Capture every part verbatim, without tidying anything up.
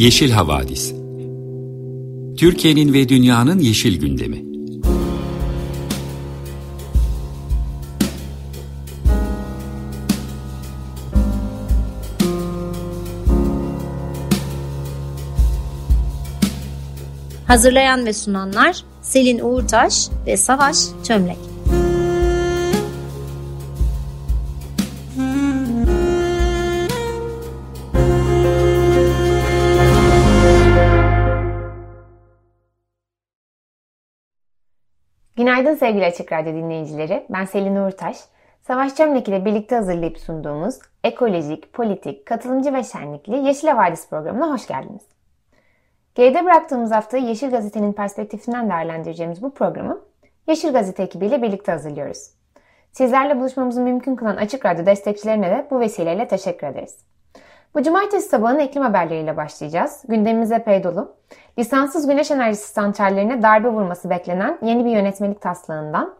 Yeşil Havadis. Türkiye'nin ve dünyanın yeşil gündemi. Hazırlayan ve sunanlar Selin Uğurtaş ve Savaş Çömlek. Günaydın sevgili Açık Radyo dinleyicileri. Ben Selin Uğurtaş. Savaş Çömlek ile birlikte hazırlayıp sunduğumuz ekolojik, politik, katılımcı ve şenlikli Yeşil Havadis programına hoş geldiniz. Geride bıraktığımız haftayı Yeşil Gazete'nin perspektifinden değerlendireceğimiz bu programı Yeşil Gazete ekibiyle birlikte hazırlıyoruz. Sizlerle buluşmamızı mümkün kılan Açık Radyo destekçilerine de bu vesileyle teşekkür ederiz. Bu cumartesi sabahının iklim haberleriyle başlayacağız. Gündemimiz epey dolu. Lisanssız güneş enerjisi santrallerine darbe vurması beklenen yeni bir yönetmelik taslağından,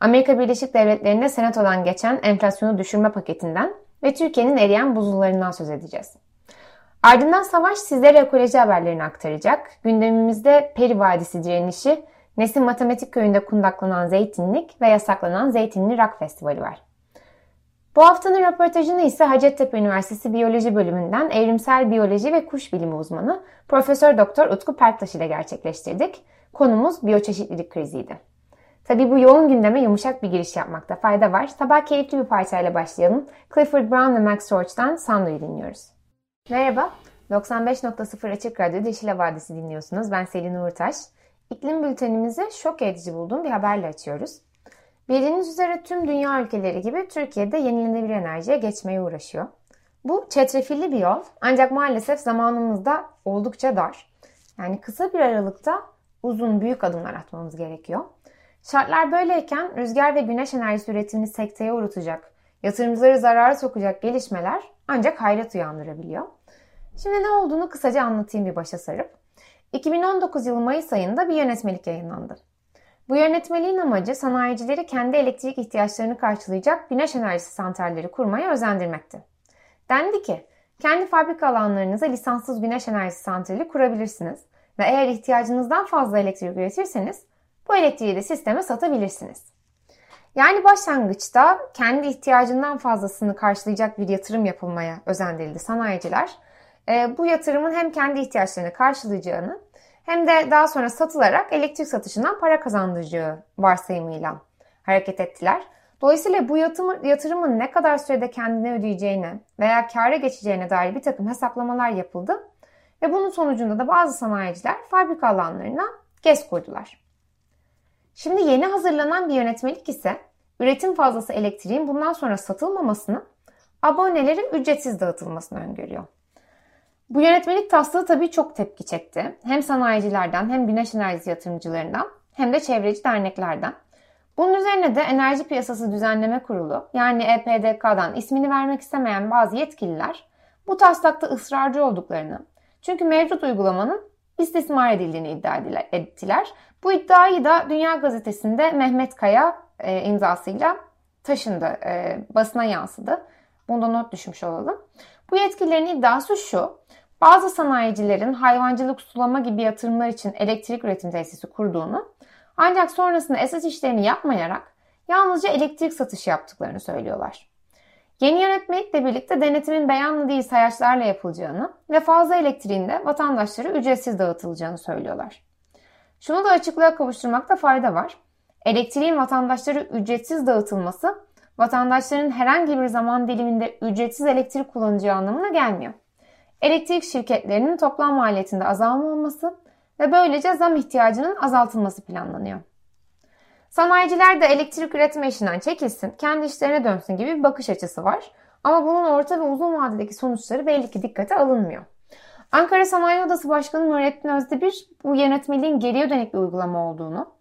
Amerika Birleşik Devletleri'nde Senato'dan geçen enflasyonu düşürme paketinden ve Türkiye'nin eriyen buzullarından söz edeceğiz. Ardından Savaş sizlere ekoloji haberlerini aktaracak. Gündemimizde Peri Vadisi direnişi, Nesin Matematik Köyü'nde kundaklanan zeytinlik ve yasaklanan Zeytinli Rock Festivali var. Bu haftanın röportajını ise Hacettepe Üniversitesi Biyoloji Bölümünden Evrimsel Biyoloji ve Kuş Bilimi uzmanı Profesör Doktor Utku Perktaş ile gerçekleştirdik. Konumuz biyoçeşitlilik kriziydi. Tabii bu yoğun gündeme yumuşak bir giriş yapmakta fayda var. Sabah keyifli bir parçayla başlayalım. Clifford Brown ve Max Roach'tan Sundu'yu dinliyoruz. Merhaba, doksan beş nokta sıfır Açık Radyo'da Yeşil Havadis'i dinliyorsunuz. Ben Selin Uğurtaş. İklim bültenimizi şok edici bulduğum bir haberle açıyoruz. Bildiğiniz üzere tüm dünya ülkeleri gibi Türkiye'de yenilenebilir enerjiye geçmeye uğraşıyor. Bu çetrefilli bir yol ancak maalesef zamanımız da oldukça dar. Yani kısa bir aralıkta uzun büyük adımlar atmamız gerekiyor. Şartlar böyleyken rüzgar ve güneş enerjisi üretimini sekteye uğratacak, yatırımcıları zarara sokacak gelişmeler ancak hayret uyandırabiliyor. Şimdi ne olduğunu kısaca anlatayım bir başa sarıp. iki bin on dokuz yılı Mayıs ayında bir yönetmelik yayınlandı. Bu yönetmeliğin amacı sanayicileri kendi elektrik ihtiyaçlarını karşılayacak güneş enerjisi santralleri kurmaya özendirmekti. Dendi ki, kendi fabrika alanlarınıza lisanssız güneş enerjisi santrali kurabilirsiniz ve eğer ihtiyacınızdan fazla elektrik üretirseniz bu elektriği de sisteme satabilirsiniz. Yani başlangıçta kendi ihtiyacından fazlasını karşılayacak bir yatırım yapılmaya özendirildi sanayiciler. Bu yatırımın hem kendi ihtiyaçlarını karşılayacağını hem de daha sonra satılarak elektrik satışından para kazandıracağı varsayımıyla hareket ettiler. Dolayısıyla bu yatırımın ne kadar sürede kendine ödeyeceğine veya kâra geçeceğine dair bir takım hesaplamalar yapıldı. Ve bunun sonucunda da bazı sanayiciler fabrika alanlarına GES koydular. Şimdi yeni hazırlanan bir yönetmelik ise üretim fazlası elektriğin bundan sonra satılmamasını, abonelere ücretsiz dağıtılmasını öngörüyor. Bu yönetmelik taslağı tabii çok tepki çekti. Hem sanayicilerden hem güneş enerjisi yatırımcılarından hem de çevreci derneklerden. Bunun üzerine de Enerji Piyasası Düzenleme Kurulu yani E P D K'dan ismini vermek istemeyen bazı yetkililer bu taslakta ısrarcı olduklarını çünkü mevcut uygulamanın istismar edildiğini iddia ettiler. Bu iddiayı da Dünya Gazetesi'nde Mehmet Kaya e, imzasıyla taşındı, e, basına yansıdı. Bunda not düşmüş olalım. Bu yetkililerin iddiası şu. Bazı sanayicilerin hayvancılık, sulama gibi yatırımlar için elektrik üretim tesisi kurduğunu ancak sonrasında esas işlerini yapmayarak yalnızca elektrik satışı yaptıklarını söylüyorlar. Yeni yönetmelikle birlikte denetimin beyanlı değil sayaçlarla yapılacağını ve fazla elektriğin de vatandaşlara ücretsiz dağıtılacağını söylüyorlar. Şunu da açıklığa kavuşturmakta fayda var. Elektriğin vatandaşlara ücretsiz dağıtılması vatandaşların herhangi bir zaman diliminde ücretsiz elektrik kullanacağı anlamına gelmiyor. Elektrik şirketlerinin toplam maliyetinde azalma olması ve böylece zam ihtiyacının azaltılması planlanıyor. Sanayiciler de elektrik üretme işinden çekilsin, kendi işlerine dönsün gibi bir bakış açısı var. Ama bunun orta ve uzun vadedeki sonuçları belli ki dikkate alınmıyor. Ankara Sanayi Odası Başkanı Nurettin Özdebir bu yönetmeliğin geriye dönük bir uygulama olduğunu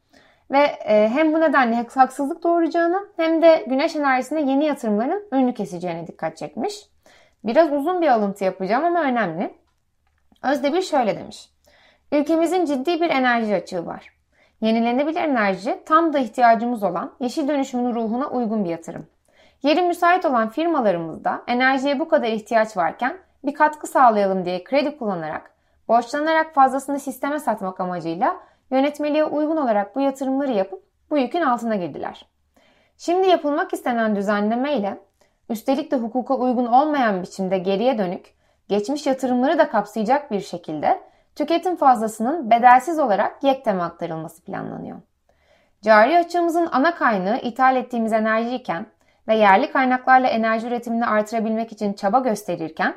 ve hem bu nedenle haksızlık doğuracağını hem de güneş enerjisine yeni yatırımların önünü keseceğine dikkat çekmiş. Biraz uzun bir alıntı yapacağım ama önemli. Özdebir şöyle demiş. Ülkemizin ciddi bir enerji açığı var. Yenilenebilir enerji tam da ihtiyacımız olan yeşil dönüşümün ruhuna uygun bir yatırım. Yeri müsait olan firmalarımızda enerjiye bu kadar ihtiyaç varken bir katkı sağlayalım diye kredi kullanarak borçlanarak fazlasını sisteme satmak amacıyla yönetmeliğe uygun olarak bu yatırımları yapıp bu yükün altına girdiler. Şimdi yapılmak istenen düzenleme ile üstelik de hukuka uygun olmayan biçimde geriye dönük, geçmiş yatırımları da kapsayacak bir şekilde tüketim fazlasının bedelsiz olarak yekteme aktarılması planlanıyor. Cari açığımızın ana kaynağı ithal ettiğimiz enerji iken ve yerli kaynaklarla enerji üretimini artırabilmek için çaba gösterirken,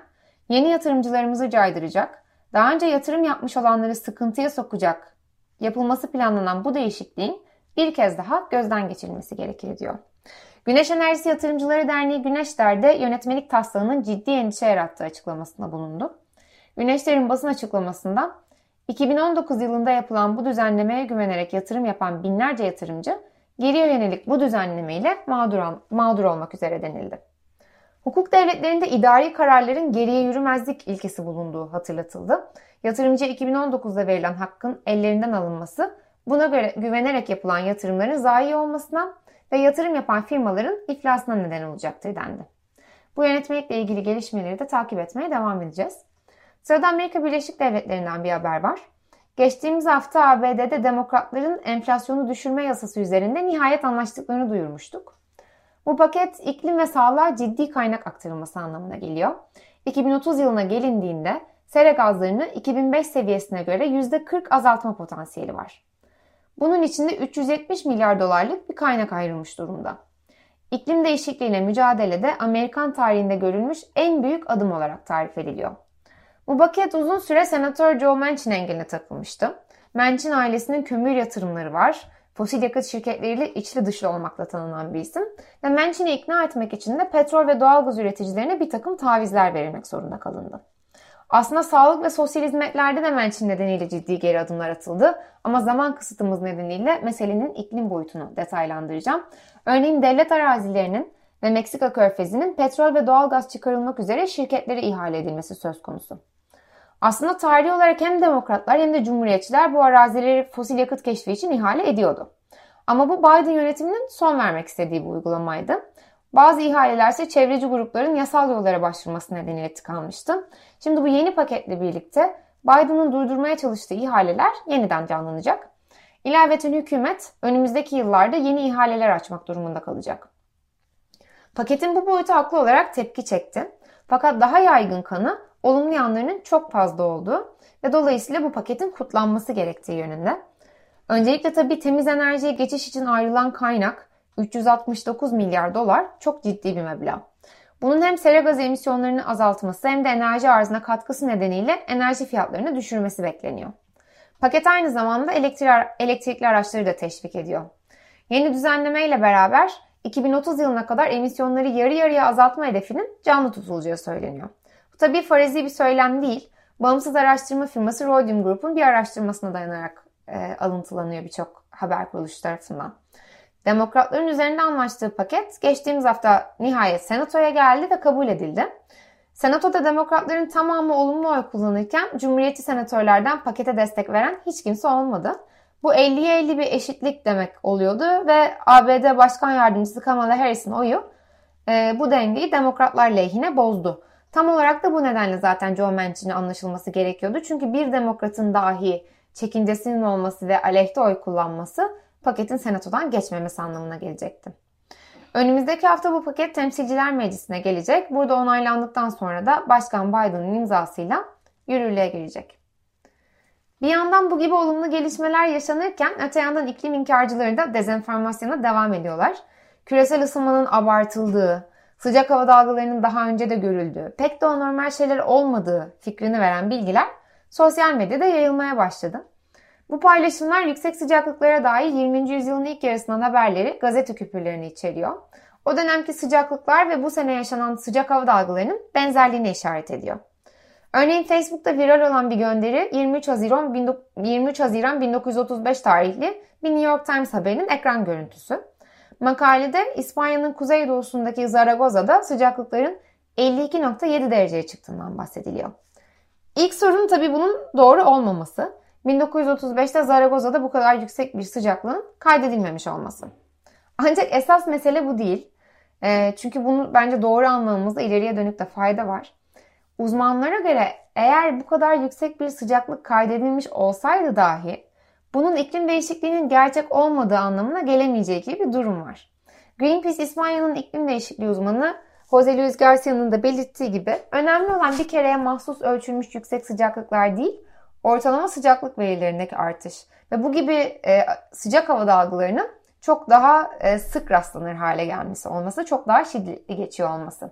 yeni yatırımcılarımızı caydıracak, daha önce yatırım yapmış olanları sıkıntıya sokacak yapılması planlanan bu değişikliğin bir kez daha gözden geçirilmesi gerekir diyor. Güneş Enerjisi Yatırımcıları Derneği Güneş Der'de yönetmelik taslağının ciddi endişe yarattığı açıklamasında bulundu. Güneş Der'in basın açıklamasında iki bin on dokuz yılında yapılan bu düzenlemeye güvenerek yatırım yapan binlerce yatırımcı geriye yönelik bu düzenlemeyle mağdur, mağdur olmak üzere denildi. Hukuk devletlerinde idari kararların geriye yürümezlik ilkesi bulunduğu hatırlatıldı. Yatırımcı iki bin on dokuzda verilen hakkın ellerinden alınması, buna göre güvenerek yapılan yatırımların zayi olmasına ve yatırım yapan firmaların iflasına neden olacaktır dendi. Bu yönetmelikle ilgili gelişmeleri de takip etmeye devam edeceğiz. Sırada Amerika Birleşik Devletleri'nden bir haber var. Geçtiğimiz hafta A B D'de demokratların enflasyonu düşürme yasası üzerinde nihayet anlaştıklarını duyurmuştuk. Bu paket iklim ve sağlığa ciddi kaynak aktarılması anlamına geliyor. iki bin otuz yılına gelindiğinde sera gazlarını iki bin beş seviyesine göre yüzde kırk azaltma potansiyeli var. Bunun içinde üç yüz yetmiş milyar dolarlık bir kaynak ayrılmış durumda. İklim değişikliğiyle mücadelede Amerikan tarihinde görülmüş en büyük adım olarak tarif ediliyor. Bu paket uzun süre Senatör Joe Manchin engeline takılmıştı. Manchin ailesinin kömür yatırımları var, fosil yakıt şirketleriyle içli dışlı olmakla tanınan bir isim ve Manchin'i ikna etmek için de petrol ve doğalgaz üreticilerine bir takım tavizler verilmek zorunda kalındı. Aslında sağlık ve sosyal hizmetlerde de Manchin nedeniyle ciddi geri adımlar atıldı ama zaman kısıtımız nedeniyle meselenin iklim boyutunu detaylandıracağım. Örneğin devlet arazilerinin ve Meksika körfezinin petrol ve doğalgaz çıkarılmak üzere şirketlere ihale edilmesi söz konusu. Aslında tarihi olarak hem demokratlar hem de cumhuriyetçiler bu arazileri fosil yakıt keşfi için ihale ediyordu. Ama bu Biden yönetiminin son vermek istediği bir uygulamaydı. Bazı ihaleler ise çevreci grupların yasal yollara başvurması nedeniyle tıkanmıştı. Şimdi bu yeni paketle birlikte Biden'ın durdurmaya çalıştığı ihaleler yeniden canlanacak. İlaveten hükümet önümüzdeki yıllarda yeni ihaleler açmak durumunda kalacak. Paketin bu boyutu haklı olarak tepki çekti. Fakat daha yaygın kanı olumlu yanlarının çok fazla olduğu ve dolayısıyla bu paketin kutlanması gerektiği yönünde. Öncelikle tabii temiz enerjiye geçiş için ayrılan kaynak üç yüz altmış dokuz milyar dolar çok ciddi bir meblağ. Bunun hem sera gazı emisyonlarını azaltması hem de enerji arzına katkısı nedeniyle enerji fiyatlarını düşürmesi bekleniyor. Paket aynı zamanda elektrikli araçları da teşvik ediyor. Yeni düzenlemeyle beraber iki bin otuz yılına kadar emisyonları yarı yarıya azaltma hedefinin canlı tutulacağı söyleniyor. Bu tabii farezi bir söylem değil. Bağımsız araştırma firması Rhodium Group'un bir araştırmasına dayanarak e, alıntılanıyor birçok haber kuruluşu tarafından. Demokratların üzerinde anlaştığı paket geçtiğimiz hafta nihayet Senato'ya geldi ve kabul edildi. Senato'da demokratların tamamı olumlu oy kullanırken Cumhuriyetçi senatörlerden pakete destek veren hiç kimse olmadı. Bu elliye elli bir eşitlik demek oluyordu ve A B D Başkan Yardımcısı Kamala Harris'in oyu e, bu dengeyi demokratlar lehine bozdu. Tam olarak da bu nedenle zaten Joe Manchin'e anlaşılması gerekiyordu. Çünkü bir demokratın dahi çekincesinin olması ve aleyhte oy kullanması paketin senatodan geçmemesi anlamına gelecekti. Önümüzdeki hafta bu paket Temsilciler Meclisi'ne gelecek. Burada onaylandıktan sonra da Başkan Biden'ın imzasıyla yürürlüğe girecek. Bir yandan bu gibi olumlu gelişmeler yaşanırken öte yandan iklim inkarcıları da dezenformasyona devam ediyorlar. Küresel ısınmanın abartıldığı, sıcak hava dalgalarının daha önce de görüldüğü, pek de o normal şeyler olmadığı fikrini veren bilgiler sosyal medyada yayılmaya başladı. Bu paylaşımlar yüksek sıcaklıklara dair yirminci yüzyılın ilk yarısından haberleri, gazete küpürlerini içeriyor. O dönemki sıcaklıklar ve bu sene yaşanan sıcak hava dalgalarının benzerliğine işaret ediyor. Örneğin Facebook'ta viral olan bir gönderi yirmi üç Haziran, yirmi üç Haziran bin dokuz yüz otuz beş tarihli bir New York Times haberinin ekran görüntüsü. Makalede İspanya'nın kuzeydoğusundaki Zaragoza'da sıcaklıkların elli iki virgül yedi dereceye çıktığından bahsediliyor. İlk sorun tabii bunun doğru olmaması. bin dokuz yüz otuz beşte Zaragoza'da bu kadar yüksek bir sıcaklığın kaydedilmemiş olması. Ancak esas mesele bu değil. E, çünkü bunu bence doğru anlamamızda ileriye dönük de fayda var. Uzmanlara göre eğer bu kadar yüksek bir sıcaklık kaydedilmiş olsaydı dahi bunun iklim değişikliğinin gerçek olmadığı anlamına gelemeyeceği gibi bir durum var. Greenpeace İspanya'nın iklim değişikliği uzmanı Jose Luis Garcia'nın da belirttiği gibi önemli olan bir kereye mahsus ölçülmüş yüksek sıcaklıklar değil, ortalama sıcaklık verilerindeki artış ve bu gibi e, sıcak hava dalgalarının çok daha e, sık rastlanır hale gelmesi olması, çok daha şiddetli geçiyor olması.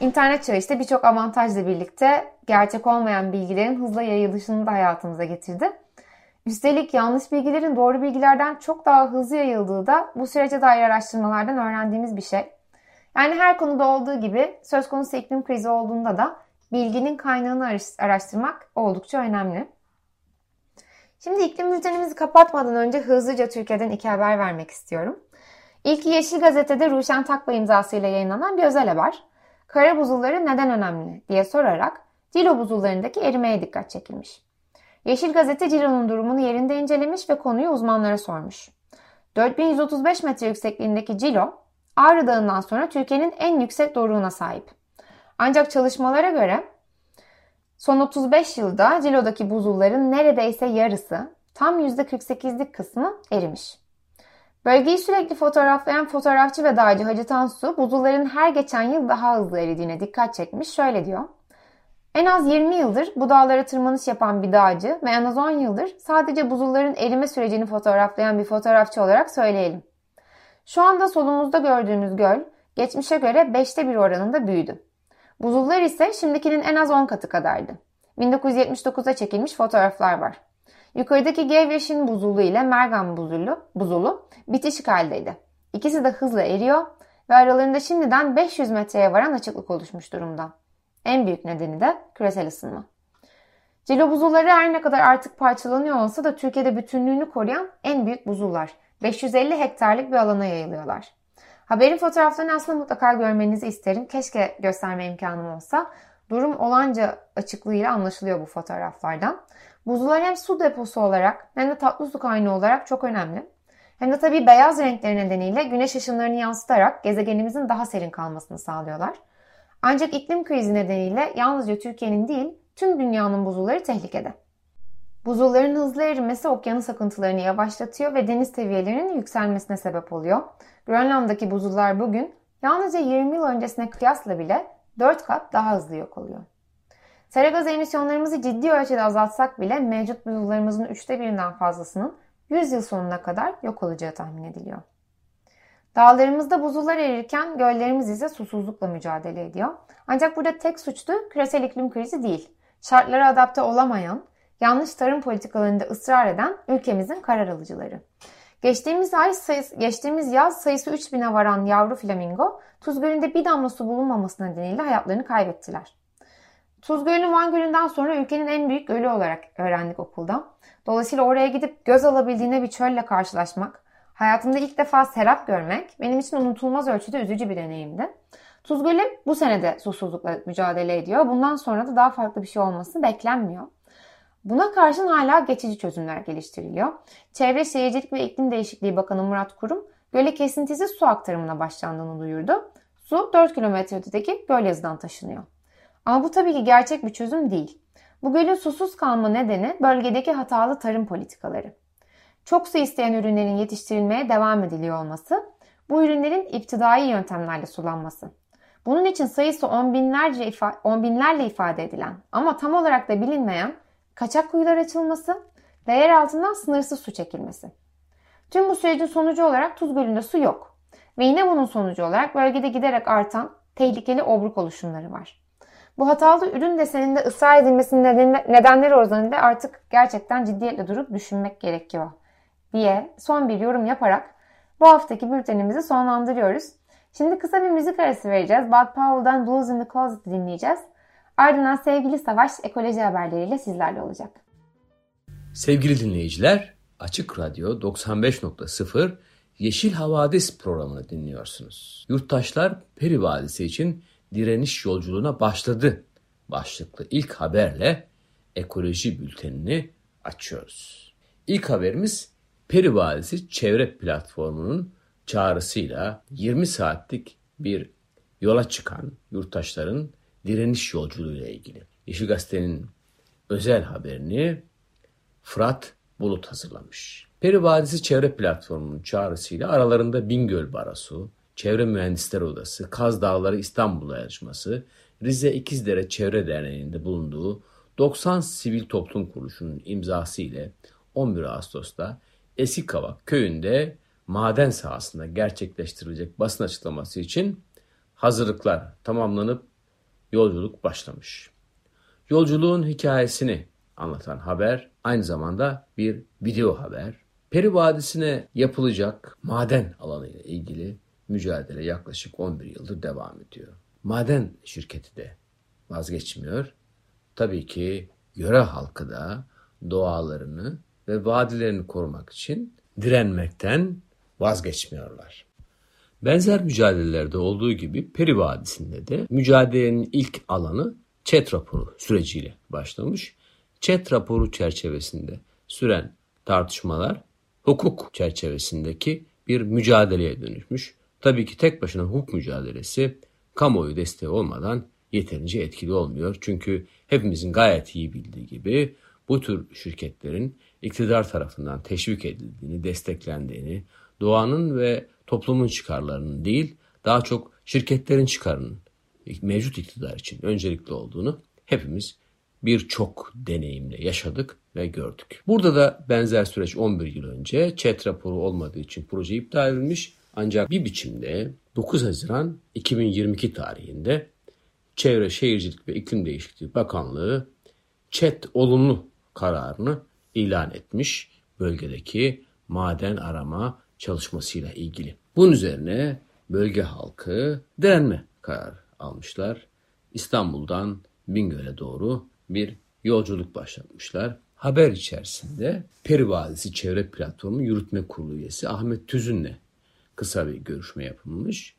İnternet çağı işte birçok avantajla birlikte gerçek olmayan bilgilerin hızla yayılışını da hayatımıza getirdi. Üstelik yanlış bilgilerin doğru bilgilerden çok daha hızlı yayıldığı da bu sürece dair araştırmalardan öğrendiğimiz bir şey. Yani her konuda olduğu gibi söz konusu iklim krizi olduğunda da bilginin kaynağını araştırmak oldukça önemli. Şimdi iklim bültenimizi kapatmadan önce hızlıca Türkiye'den iki haber vermek istiyorum. İlki Yeşil Gazete'de Ruşen Takva imzasıyla yayınlanan bir özel haber. Kara buzulları neden önemli diye sorarak Cilo buzullarındaki erimeye dikkat çekilmiş. Yeşil Gazete Cilo'nun durumunu yerinde incelemiş ve konuyu uzmanlara sormuş. dört bin yüz otuz beş metre yüksekliğindeki Cilo, Ağrı Dağı'ndan sonra Türkiye'nin en yüksek doruğuna sahip. Ancak çalışmalara göre son otuz beş yılda Cilo'daki buzulların neredeyse yarısı, tam yüzde kırk sekizlik kısmı erimiş. Bölgeyi sürekli fotoğraflayan fotoğrafçı ve dağcı Hacı Tansu buzulların her geçen yıl daha hızlı eridiğine dikkat çekmiş. Şöyle diyor. En az yirmi yıldır bu dağlara tırmanış yapan bir dağcı ve en az on yıldır sadece buzulların erime sürecini fotoğraflayan bir fotoğrafçı olarak söyleyelim. Şu anda solumuzda gördüğünüz göl geçmişe göre beşte bir oranında büyüdü. Buzullar ise şimdikinin en az on katı kadardı. bin dokuz yüz yetmiş dokuzda çekilmiş fotoğraflar var. Yukarıdaki Gevreş'in buzulu ile Mergam buzulu, buzulu bitişik haldeydi. İkisi de hızla eriyor ve aralarında şimdiden beş yüz metreye varan açıklık oluşmuş durumda. En büyük nedeni de küresel ısınma. Cilo buzulları her ne kadar artık parçalanıyor olsa da Türkiye'de bütünlüğünü koruyan en büyük buzullar. beş yüz elli hektarlık bir alana yayılıyorlar. Haberin fotoğraflarını aslında mutlaka görmenizi isterim. Keşke gösterme imkanım olsa. Durum olanca açıklığıyla anlaşılıyor bu fotoğraflardan. Buzullar hem su deposu olarak hem de tatlı su kaynağı olarak çok önemli. Hem de tabii beyaz renkleri nedeniyle güneş ışınlarını yansıtarak gezegenimizin daha serin kalmasını sağlıyorlar. Ancak iklim krizi nedeniyle yalnızca Türkiye'nin değil, tüm dünyanın buzulları tehlikede. Buzulların hızlı erimesi okyanus akıntılarını yavaşlatıyor ve deniz seviyelerinin yükselmesine sebep oluyor. Grönland'daki buzullar bugün yalnızca yirmi yıl öncesine kıyasla bile dört kat daha hızlı yok oluyor. Sera gazı emisyonlarımızı ciddi ölçüde azaltsak bile mevcut buzullarımızın üçte birinden fazlasının yüz yıl sonuna kadar yok olacağı tahmin ediliyor. Dağlarımızda buzullar erirken göllerimiz ise susuzlukla mücadele ediyor. Ancak burada tek suçlu küresel iklim krizi değil, şartlara adapte olamayan, yanlış tarım politikalarında ısrar eden ülkemizin karar alıcıları. Geçtiğimiz, ay sayısı, geçtiğimiz yaz sayısı üç bine varan yavru flamingo, Tuz Gölü'nde bir damla su bulunmaması nedeniyle hayatlarını kaybettiler. Tuz Gölü'nü Van Gölü'nden sonra ülkenin en büyük gölü olarak öğrendik okulda. Dolayısıyla oraya gidip göz alabildiğine bir çölle karşılaşmak, hayatımda ilk defa serap görmek benim için unutulmaz ölçüde üzücü bir deneyimdi. Tuz Gölü bu sene de susuzlukla mücadele ediyor. Bundan sonra da daha farklı bir şey olması beklenmiyor. Buna karşın hala geçici çözümler geliştiriliyor. Çevre Şehircilik ve İklim Değişikliği Bakanı Murat Kurum, göle kesintisiz su aktarımına başlandığını duyurdu. Su dört kilometre ötedeki Gölyazı'dan taşınıyor. Ama bu tabii ki gerçek bir çözüm değil. Bu gölün susuz kalma nedeni bölgedeki hatalı tarım politikaları. Çok su isteyen ürünlerin yetiştirilmeye devam ediliyor olması, bu ürünlerin iptidai yöntemlerle sulanması. Bunun için sayısı on binlerce ifa- on binlerle ifade edilen ama tam olarak da bilinmeyen kaçak kuyular açılması ve yer altından sınırsız su çekilmesi. Tüm bu sürecin sonucu olarak Tuz Gölü'nde su yok. Ve yine bunun sonucu olarak bölgede giderek artan tehlikeli obruk oluşumları var. Bu hatalı ürün deseninde ısrar edilmesinin nedenleri oranında artık gerçekten ciddiyetle durup düşünmek gerekiyor diye son bir yorum yaparak bu haftaki bültenimizi sonlandırıyoruz. Şimdi kısa bir müzik arası vereceğiz. Bud Powell'dan Blues in the Closet'ı dinleyeceğiz. Ardından sevgili Savaş ekoloji haberleriyle sizlerle olacak. Sevgili dinleyiciler, Açık Radyo doksan beş nokta sıfır Yeşil Havadis programını dinliyorsunuz. Yurttaşlar Peri Vadisi için direniş yolculuğuna başladı başlıklı ilk haberle ekoloji bültenini açıyoruz. İlk haberimiz Peri Vadisi Çevre Platformu'nun çağrısıyla yirmi saatlik bir yola çıkan yurttaşların direniş yolculuğuyla ilgili. Yeşil Gazete'nin özel haberini Fırat Bulut hazırlamış. Peri Vadisi Çevre Platformu'nun çağrısıyla aralarında Bingöl Barasu, Çevre Mühendisler Odası, Kaz Dağları İstanbul Dayanışması, Rize İkizdere Çevre Derneği'nde bulunduğu doksan sivil toplum kuruluşunun imzası ile on bir Ağustos'ta Esikavak köyünde maden sahasında gerçekleştirilecek basın açıklaması için hazırlıklar tamamlanıp yolculuk başlamış. Yolculuğun hikayesini anlatan haber aynı zamanda bir video haber. Peri Vadisi'ne yapılacak maden alanıyla ilgili mücadele yaklaşık on bir yıldır devam ediyor. Maden şirketi de vazgeçmiyor. Tabii ki yöre halkı da doğalarını ve vadilerini korumak için direnmekten vazgeçmiyorlar. Benzer mücadelelerde olduğu gibi Peri Vadisi'nde de mücadelenin ilk alanı ÇED raporu süreciyle başlamış. ÇED raporu çerçevesinde süren tartışmalar hukuk çerçevesindeki bir mücadeleye dönüşmüş. Tabii ki tek başına hukuk mücadelesi kamuoyu desteği olmadan yeterince etkili olmuyor. Çünkü hepimizin gayet iyi bildiği gibi bu tür şirketlerin iktidar tarafından teşvik edildiğini, desteklendiğini, doğanın ve toplumun çıkarlarının değil, daha çok şirketlerin çıkarının mevcut iktidar için öncelikli olduğunu hepimiz birçok deneyimle yaşadık ve gördük. Burada da benzer süreç on bir yıl önce ÇED raporu olmadığı için proje iptal edilmiş. Ancak bir biçimde dokuz Haziran iki bin yirmi iki tarihinde Çevre Şehircilik ve İklim Değişikliği Bakanlığı ÇED olumlu kararını ilan etmiş bölgedeki maden arama çalışmasıyla ilgili. Bunun üzerine bölge halkı direnme kararı almışlar. İstanbul'dan Bingöl'e doğru bir yolculuk başlatmışlar. Haber içerisinde Peri Vadisi Çevre Platformu Yürütme Kurulu üyesi Ahmet Tüzün'le kısa bir görüşme yapılmış.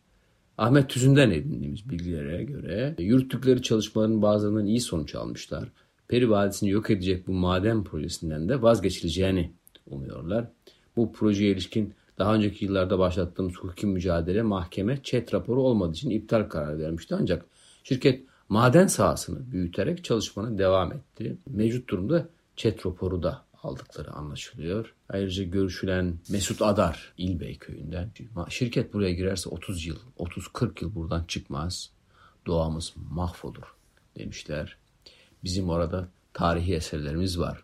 Ahmet Tüzün'den edindiğimiz bilgilere göre yürüttükleri çalışmaların bazılarından iyi sonuç almışlar. Peri Vadisi'ni yok edecek bu maden projesinden de vazgeçileceğini umuyorlar. Bu projeye ilişkin daha önceki yıllarda başlattığımız hukuki mücadele mahkeme ÇED raporu olmadığı için iptal kararı vermişti. Ancak şirket maden sahasını büyüterek çalışmana devam etti. Mevcut durumda ÇED raporu da aldıkları anlaşılıyor. Ayrıca görüşülen Mesut Adar İlbey köyünden. Şirket buraya girerse otuz yıl, otuz kırk yıl buradan çıkmaz. Doğamız mahvolur demişler. Bizim orada tarihi eserlerimiz var.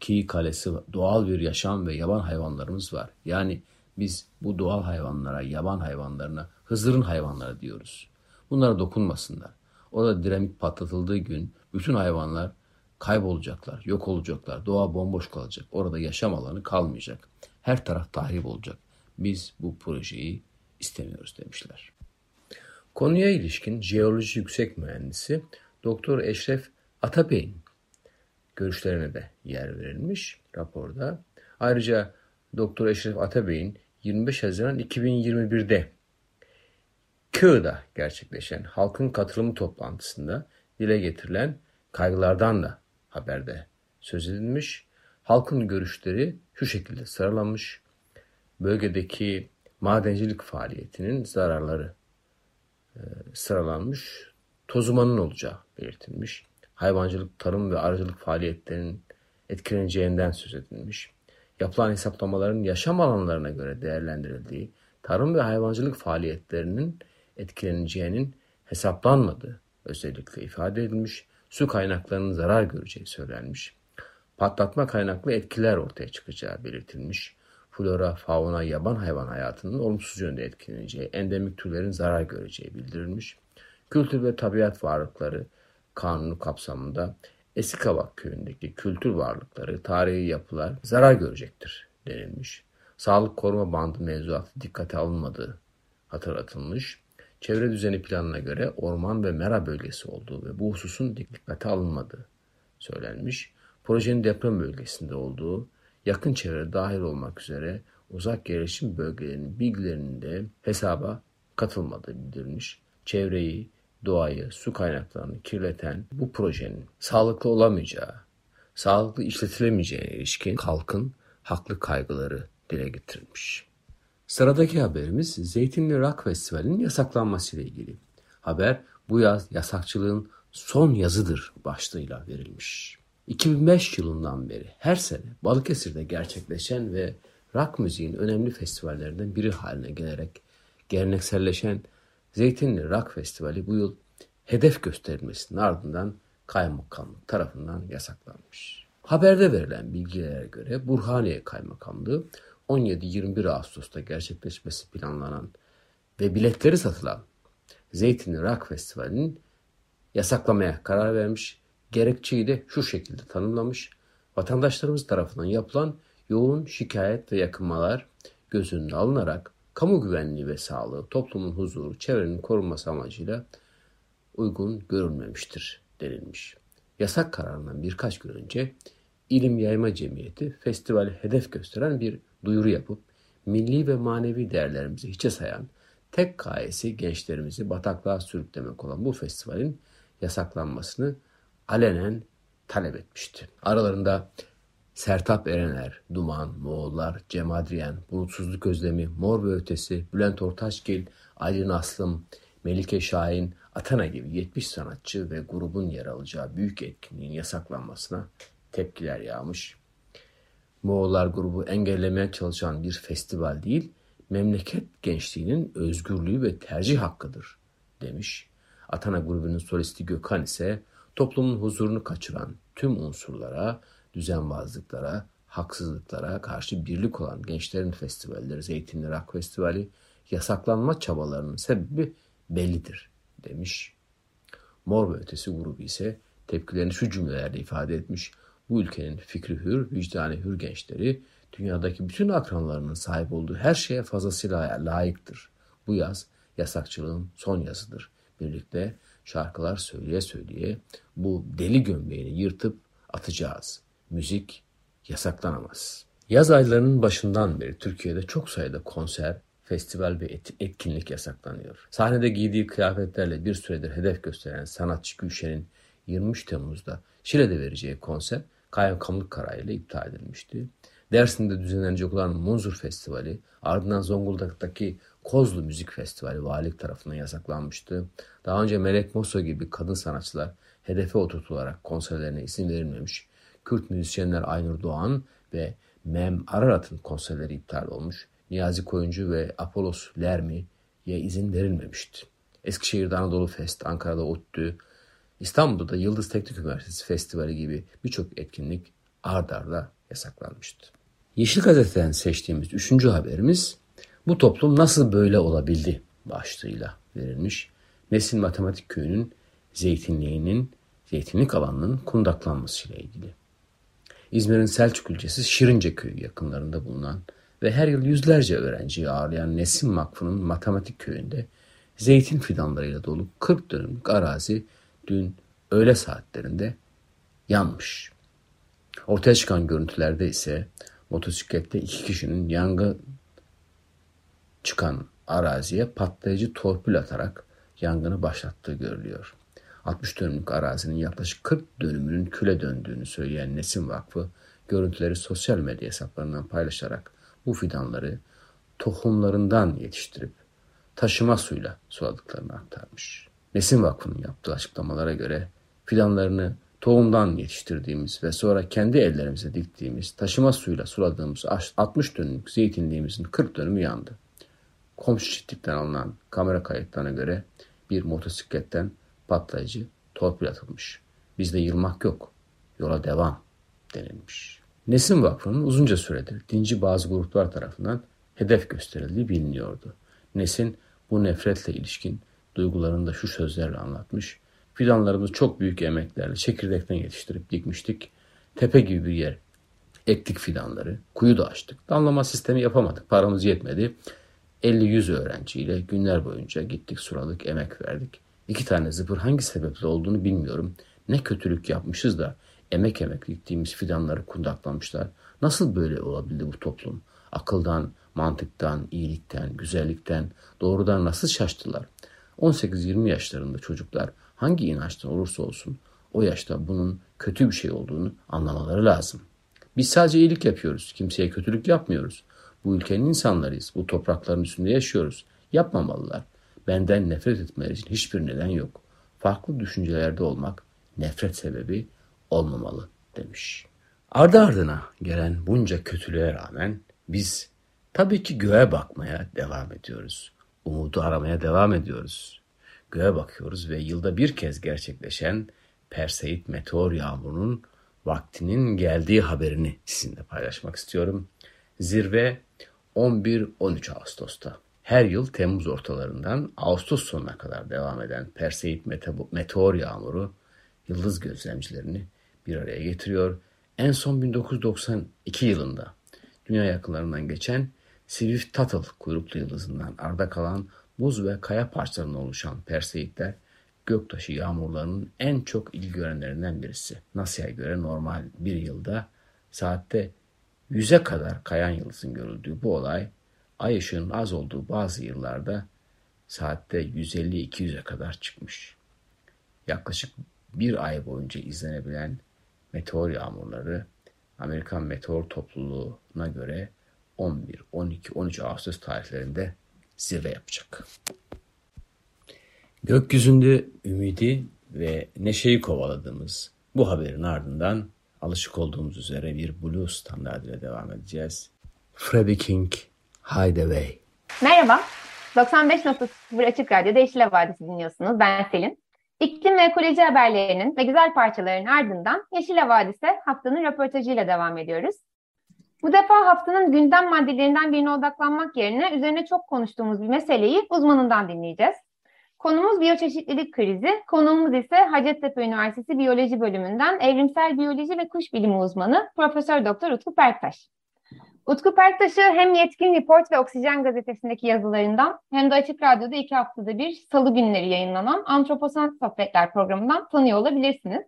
Ki kalesi, doğal bir yaşam ve yaban hayvanlarımız var. Yani biz bu doğal hayvanlara, yaban hayvanlarına, Hızır'ın hayvanları diyoruz. Bunlara dokunmasınlar. Orada dinamit patlatıldığı gün bütün hayvanlar kaybolacaklar, yok olacaklar. Doğa bomboş kalacak. Orada yaşam alanı kalmayacak. Her taraf tahrip olacak. Biz bu projeyi istemiyoruz demişler. Konuya ilişkin jeoloji yüksek mühendisi Doktor Eşref Atabey'in görüşlerine de yer verilmiş raporda. Ayrıca Doktor Eşref Atabey'in yirmi beş Haziran iki bin yirmi bir'de Kığı'da gerçekleşen halkın katılımı toplantısında dile getirilen kaygılardan da haberde söz edilmiş. Halkın görüşleri şu şekilde sıralanmış. Bölgedeki madencilik faaliyetinin zararları e, sıralanmış. Tozumanın olacağı belirtilmiş. Hayvancılık, tarım ve arıcılık faaliyetlerinin etkileneceğinden söz edilmiş. Yapılan hesaplamaların yaşam alanlarına göre değerlendirildiği, tarım ve hayvancılık faaliyetlerinin etkileneceğinin hesaplanmadığı özellikle ifade edilmiş. Su kaynaklarının zarar göreceği söylenmiş. Patlatma kaynaklı etkiler ortaya çıkacağı belirtilmiş. Flora, fauna, yaban hayvan hayatının olumsuz yönde etkileneceği, endemik türlerin zarar göreceği bildirilmiş. Kültür ve tabiat varlıkları kanunu kapsamında Esikavak köyündeki kültür varlıkları, tarihi yapılar zarar görecektir denilmiş. Sağlık koruma bandı mevzuatı dikkate alınmadığı hatırlatılmış. Çevre düzeni planına göre orman ve mera bölgesi olduğu ve bu hususun dikkate alınmadığı söylenmiş. Projenin deprem bölgesinde olduğu, yakın çevre dahil olmak üzere uzak yerleşim bölgelerinin bilgilerinin de hesaba katılmadığı bildirilmiş. Çevreyi, doğayı, su kaynaklarını kirleten bu projenin sağlıklı olamayacağı, sağlıklı işletilemeyeceğine ilişkin halkın haklı kaygıları dile getirilmiş. Sıradaki haberimiz Zeytinli Rock Festivali'nin yasaklanmasıyla ilgili. Haber bu yaz yasakçılığın son yazıdır başlığıyla verilmiş. iki bin beş yılından beri her sene Balıkesir'de gerçekleşen ve rock müziğin önemli festivallerinden biri haline gelerek gelenekselleşen Zeytinli Rock Festivali bu yıl hedef gösterilmesinin ardından kaymakamlık tarafından yasaklanmış. Haberde verilen bilgilere göre Burhaniye Kaymakamlığı on yedi yirmi bir Ağustos'ta gerçekleşmesi planlanan ve biletleri satılan Zeytinli Rock Festivali'nin yasaklamaya karar vermiş. Gerekçeyi de şu şekilde tanımlamış: vatandaşlarımız tarafından yapılan yoğun şikayet ve yakınmalar göz önüne alınarak kamu güvenliği ve sağlığı, toplumun huzuru, çevrenin korunması amacıyla uygun görülmemiştir denilmiş. Yasak kararından birkaç gün önce İlim Yayma Cemiyeti festivali hedef gösteren bir duyuru yapıp milli ve manevi değerlerimizi hiçe sayan, tek gayesi gençlerimizi bataklığa sürüklemek olan bu festivalin yasaklanmasını alenen talep etmişti. Aralarında Sertab Erener, Duman, Moğollar, Cem Adrian, Bulutsuzluk Özlemi, Mor ve Ötesi, Bülent Ortaçgil, Aylin Aslım, Melike Şahin, Atana gibi yetmiş sanatçı ve grubun yer alacağı büyük etkinliğin yasaklanmasına tepkiler yağmış. Moğollar grubu engellemeye çalışan bir festival değil, memleket gençliğinin özgürlüğü ve tercih hakkıdır demiş. Atana grubunun solisti Gökhan ise toplumun huzurunu kaçıran tüm unsurlara, düzenbazlıklara, haksızlıklara karşı birlik olan gençlerin festivalleri Zeytinli Rock Festivali yasaklanma çabalarının sebebi bellidir demiş. Mor ve Ötesi grubu ise tepkilerini şu cümlelerde ifade etmiş: bu ülkenin fikri hür, vicdanı hür gençleri dünyadaki bütün akranlarının sahip olduğu her şeye fazlasıyla layıktır. Bu yaz yasakçılığın son yazıdır. Birlikte şarkılar söyleye söyleye bu deli gömleğini yırtıp atacağız. Müzik yasaklanamaz. Yaz aylarının başından beri Türkiye'de çok sayıda konser, festival ve etkinlik yasaklanıyor. Sahnede giydiği kıyafetlerle bir süredir hedef gösteren sanatçı Gülşen'in yirmi üç Temmuz'da Şile'de vereceği konser kaymakamlık kararıyla iptal edilmişti. Dersim'de düzenlenecek olan Munzur Festivali, ardından Zonguldak'taki Kozlu Müzik Festivali valilik tarafından yasaklanmıştı. Daha önce Melek Mosso gibi kadın sanatçılar hedefe oturtularak konserlerine izin verilmemiş. Kürt müzisyenler Aynur Doğan ve Mem Ararat'ın konserleri iptal olmuş. Niyazi Koyuncu ve Apolos Lermi'ye izin verilmemişti. Eskişehir'de Anadolu Fest, Ankara'da ODTÜ, İstanbul'da da Yıldız Teknik Üniversitesi Festivali gibi birçok etkinlik ard arda yasaklanmıştı. Yeşil Gazete'den seçtiğimiz üçüncü haberimiz "Bu toplum nasıl böyle olabildi?" başlığıyla verilmiş. Nesin Matematik Köyü'nün zeytinliğinin, zeytinlik alanının kundaklanmasıyla ilgili. İzmir'in Selçuk ilçesi Şirince Köyü yakınlarında bulunan ve her yıl yüzlerce öğrenciyi ağırlayan Nesin Vakfı'nın Matematik Köyü'nde zeytin fidanlarıyla dolu kırk dönümlük arazi dün öğle saatlerinde yanmış. Ortaya çıkan görüntülerde ise motosiklette iki kişinin yangın çıkan araziye patlayıcı torpil atarak yangını başlattığı görülüyor. altmış dönümlük arazinin yaklaşık kırk dönümünün küle döndüğünü söyleyen Nesin Vakfı görüntüleri sosyal medya hesaplarından paylaşarak bu fidanları tohumlarından yetiştirip taşıma suyla suladıklarını aktarmış. Nesin Vakfı'nın yaptığı açıklamalara göre fidanlarını tohumdan yetiştirdiğimiz ve sonra kendi ellerimize diktiğimiz, taşıma suyla suladığımız altmış dönümlük zeytinliğimizin kırk dönümü yandı. Komşu çiftlikten alınan kamera kayıtlarına göre bir motosikletten patlayıcı torpil atılmış. Bizde yılmak yok, yola devam denilmiş. Nesin Vakfı'nın uzunca süredir dinci bazı gruplar tarafından hedef gösterildiği biliniyordu. Nesin bu nefretle ilişkin duygularını da şu sözlerle anlatmış: fidanlarımızı çok büyük emeklerle çekirdekten yetiştirip dikmiştik. Tepe gibi bir yer ektik fidanları. Kuyu da açtık. Damlama sistemi yapamadık. Paramız yetmedi. elli yüz öğrenciyle günler boyunca gittik, suladık, emek verdik. İki tane zıpır hangi sebeple olduğunu bilmiyorum. Ne kötülük yapmışız da emek emek diktiğimiz fidanları kundaklamışlar. Nasıl böyle olabildi bu toplum? Akıldan, mantıktan, iyilikten, güzellikten, doğrudan nasıl şaştılar? on sekiz yirmi yaşlarında çocuklar hangi inançtan olursa olsun o yaşta bunun kötü bir şey olduğunu anlamaları lazım. Biz sadece iyilik yapıyoruz, kimseye kötülük yapmıyoruz. Bu ülkenin insanlarıyız, bu toprakların üstünde yaşıyoruz. Yapmamalılar. Benden nefret etmeleri için hiçbir neden yok. farklı düşüncelerde olmak nefret sebebi olmamalı demiş. Ardı ardına gelen bunca kötülüğe rağmen biz tabii ki göğe bakmaya devam ediyoruz. Umudu aramaya devam ediyoruz. Göğe bakıyoruz ve yılda bir kez gerçekleşen Perseid meteor yağmurunun vaktinin geldiği haberini sizinle paylaşmak istiyorum. Zirve on bir on üç Ağustos'ta. Her yıl Temmuz ortalarından Ağustos sonuna kadar devam eden Perseid meteor yağmuru yıldız gözlemcilerini bir araya getiriyor. En son bin dokuz yüz doksan iki yılında dünya yakınlarından geçen Swift-Tuttle kuyruklu yıldızından arda kalan buz ve kaya parçalarından oluşan Perseidler göktaşı yağmurlarının en çok ilgi görenlerinden birisi. N A S A'ya göre normal bir yılda saatte yüze kadar kayan yıldızın görüldüğü bu olay, ay ışığının az olduğu bazı yıllarda saatte yüz elli iki yüze kadar çıkmış. Yaklaşık bir ay boyunca izlenebilen meteor yağmurları Amerikan Meteor Topluluğu'na göre on bir, on iki, on üç Ağustos tarihlerinde zirve yapacak. Gökyüzünde ümidi ve neşeyi kovaladığımız bu haberin ardından alışık olduğumuz üzere bir blues standardıyla devam edeceğiz. Freddie King, Hideaway. Merhaba, doksan beş nokta sıfır Açık Radyo'da Yeşil Havadis'i dinliyorsunuz. Ben Selin. İklim ve ekoloji haberlerinin ve güzel parçaların ardından Yeşil Havadis'e haftanın röportajıyla devam ediyoruz. Bu defa haftanın gündem maddelerinden birine odaklanmak yerine üzerine çok konuştuğumuz bir meseleyi uzmanından dinleyeceğiz. Konumuz biyoçeşitlilik krizi, konuğumuz ise Hacettepe Üniversitesi Biyoloji Bölümünden Evrimsel Biyoloji ve Kuş Bilimi Uzmanı Profesör Doktor Utku Perktaş. Utku Perktaş'ı hem Yetkin Report ve Oksijen Gazetesi'ndeki yazılarından hem de Açık Radyo'da iki haftada bir salı günleri yayınlanan Antroposan Sohbetler programından tanıyor olabilirsiniz.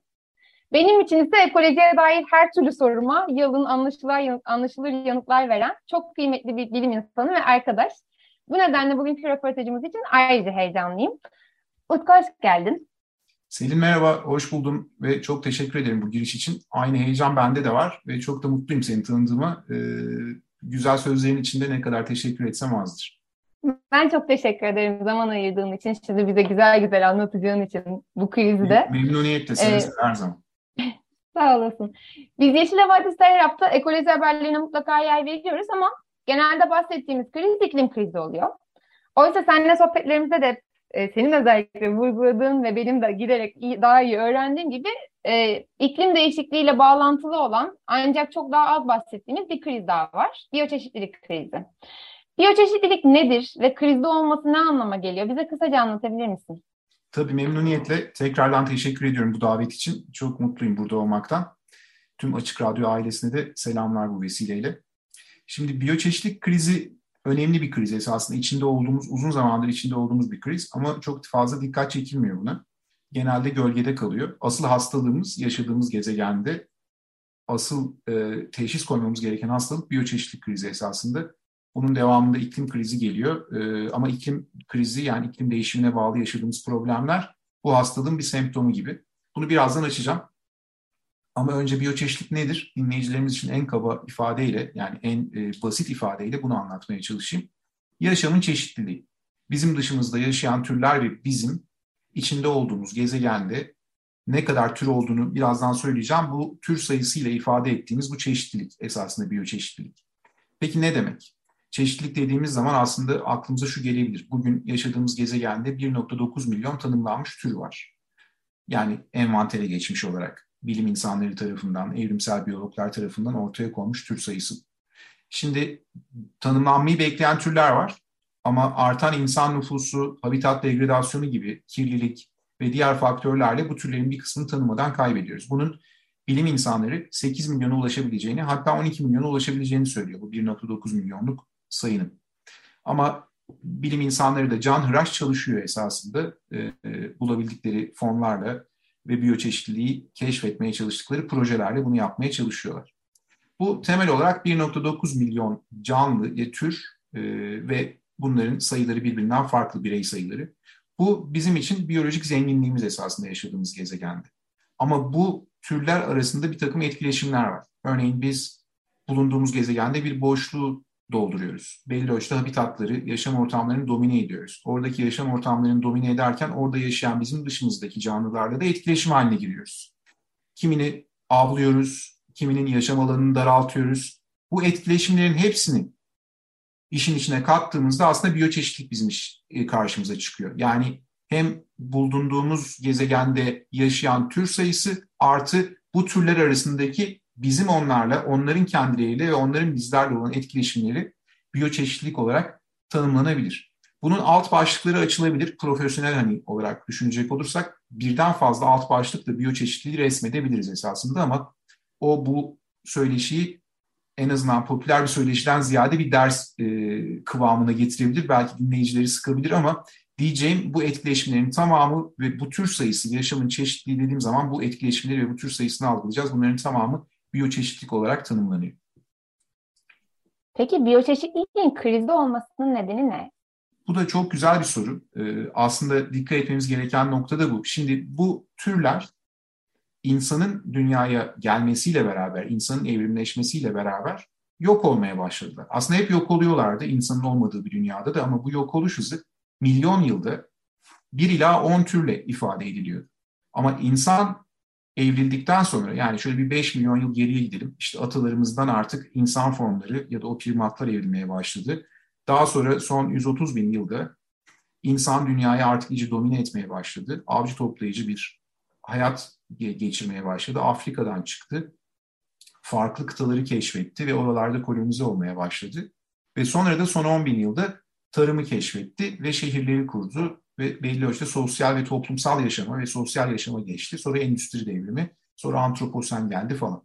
Benim için ise ekolojiye dair her türlü soruma yalın anlaşılır, anlaşılır yanıtlar veren çok kıymetli bir bilim insanı ve arkadaş. Bu nedenle bugünkü röportajımız için ayrıca heyecanlıyım. Utku, hoş geldin. Selin, merhaba, hoş buldum ve çok teşekkür ederim bu giriş için. Aynı heyecan bende de var ve çok da mutluyum seni tanıdığıma. Ee, güzel sözlerin içinde ne kadar teşekkür etsem azdır. Ben çok teşekkür ederim zaman ayırdığın için, şimdi bize güzel güzel anlatacağın için bu krizde. Memnuniyetle, seni ee, her zaman. Sağ olasın. Biz Yeşil Havadis'te her hafta ekoloji haberlerine mutlaka yer veriyoruz ama genelde bahsettiğimiz kriz iklim krizi oluyor. Oysa seninle sohbetlerimizde de senin özellikle vurguladığın ve benim de giderek daha iyi öğrendiğim gibi e, iklim değişikliğiyle bağlantılı olan ancak çok daha az bahsettiğimiz bir kriz daha var. Biyoçeşitlilik krizi. Biyoçeşitlilik nedir ve krizde olması ne anlama geliyor? Bize kısaca anlatabilir misin? Tabii, memnuniyetle. Tekrardan teşekkür ediyorum bu davet için. Çok mutluyum burada olmaktan. Tüm Açık Radyo ailesine de selamlar bu vesileyle. Şimdi biyoçeşitlilik krizi önemli bir kriz esasında. İçinde olduğumuz, uzun zamandır içinde olduğumuz bir kriz ama çok fazla dikkat çekilmiyor buna. Genelde gölgede kalıyor. Asıl hastalığımız, yaşadığımız gezegende asıl e, teşhis koymamız gereken hastalık biyoçeşitlilik krizi esasında. Onun devamında iklim krizi geliyor. E, ama iklim krizi, yani iklim değişimine bağlı yaşadığımız problemler bu hastalığın bir semptomu gibi. Bunu birazdan açacağım. Ama önce biyoçeşitlilik nedir? Dinleyicilerimiz için en kaba ifadeyle, yani en e, basit ifadeyle bunu anlatmaya çalışayım. Yaşamın çeşitliliği. Bizim dışımızda yaşayan türler ve bizim içinde olduğumuz gezegende ne kadar tür olduğunu birazdan söyleyeceğim. Bu tür sayısıyla ifade ettiğimiz bu çeşitlilik esasında biyoçeşitlilik. Peki ne demek? Çeşitlilik dediğimiz zaman aslında aklımıza şu gelebilir. Bugün yaşadığımız gezegende bir nokta dokuz milyon tanımlanmış tür var. Yani envantere geçmiş olarak bilim insanları tarafından, evrimsel biyologlar tarafından ortaya konmuş tür sayısı. Şimdi tanımlanmayı bekleyen türler var ama artan insan nüfusu, habitat degradasyonu gibi kirlilik ve diğer faktörlerle bu türlerin bir kısmını tanımadan kaybediyoruz. Bunun bilim insanları sekiz milyona ulaşabileceğini, hatta on iki milyona ulaşabileceğini söylüyor bu bir nokta dokuz milyonluk sayının. Ama bilim insanları da canhıraş çalışıyor esasında e, e, bulabildikleri fonlarla ve biyoçeşitliliği keşfetmeye çalıştıkları projelerle bunu yapmaya çalışıyorlar. Bu temel olarak bir nokta dokuz milyon canlı tür e, ve bunların sayıları birbirinden farklı, birey sayıları. Bu bizim için biyolojik zenginliğimiz esasında yaşadığımız gezegende. Ama bu türler arasında bir takım etkileşimler var. Örneğin biz bulunduğumuz gezegende bir boşluğu dolduruyoruz. Belli ölçüde habitatları, yaşam ortamlarını domine ediyoruz. Oradaki yaşam ortamlarını domine ederken orada yaşayan bizim dışımızdaki canlılarla da etkileşim haline giriyoruz. Kimini avlıyoruz, kiminin yaşam alanını daraltıyoruz. Bu etkileşimlerin hepsini işin içine kattığımızda aslında biyoçeşitlik bizim karşımıza çıkıyor. Yani hem bulunduğumuz gezegende yaşayan tür sayısı artı bu türler arasındaki bizim onlarla, onların kendileriyle ve onların bizlerle olan etkileşimleri biyoçeşitlilik olarak tanımlanabilir. Bunun alt başlıkları açılabilir. Profesyonel hani olarak düşünecek olursak birden fazla alt başlıkla biyoçeşitliliği resmedebiliriz esasında ama o bu söyleşiyi en azından popüler bir söyleşiden ziyade bir ders e, kıvamına getirebilir. Belki dinleyicileri sıkabilir ama diyeceğim bu etkileşimlerin tamamı ve bu tür sayısı, yaşamın çeşitliliği dediğim zaman bu etkileşimleri ve bu tür sayısını algılayacağız. Bunların tamamı biyoçeşitlilik olarak tanımlanıyor. Peki biyoçeşitliliğin krizde olmasının nedeni ne? Bu da çok güzel bir soru. Ee, aslında dikkat etmemiz gereken nokta da bu. Şimdi bu türler insanın dünyaya gelmesiyle beraber, insanın evrimleşmesiyle beraber yok olmaya başladılar. Aslında hep yok oluyorlardı insanın olmadığı bir dünyada da ama bu yok oluş hızı milyon yılda bir ila on türle ifade ediliyordu. Ama insan evrildikten sonra yani şöyle bir beş milyon yıl geriye gidelim. İşte atalarımızdan artık insan formları ya da o primatlar evrilmeye başladı. Daha sonra son yüz otuz bin yılda insan dünyayı artık iyice domine etmeye başladı. Avcı toplayıcı bir hayat geçirmeye başladı. Afrika'dan çıktı. Farklı kıtaları keşfetti ve oralarda kolonize olmaya başladı. Ve sonra da son on bin yılda tarımı keşfetti ve şehirleri kurdu ve belli ölçüde sosyal ve toplumsal yaşama ve sosyal yaşama geçti. Sonra endüstri devrimi, sonra antroposen geldi falan.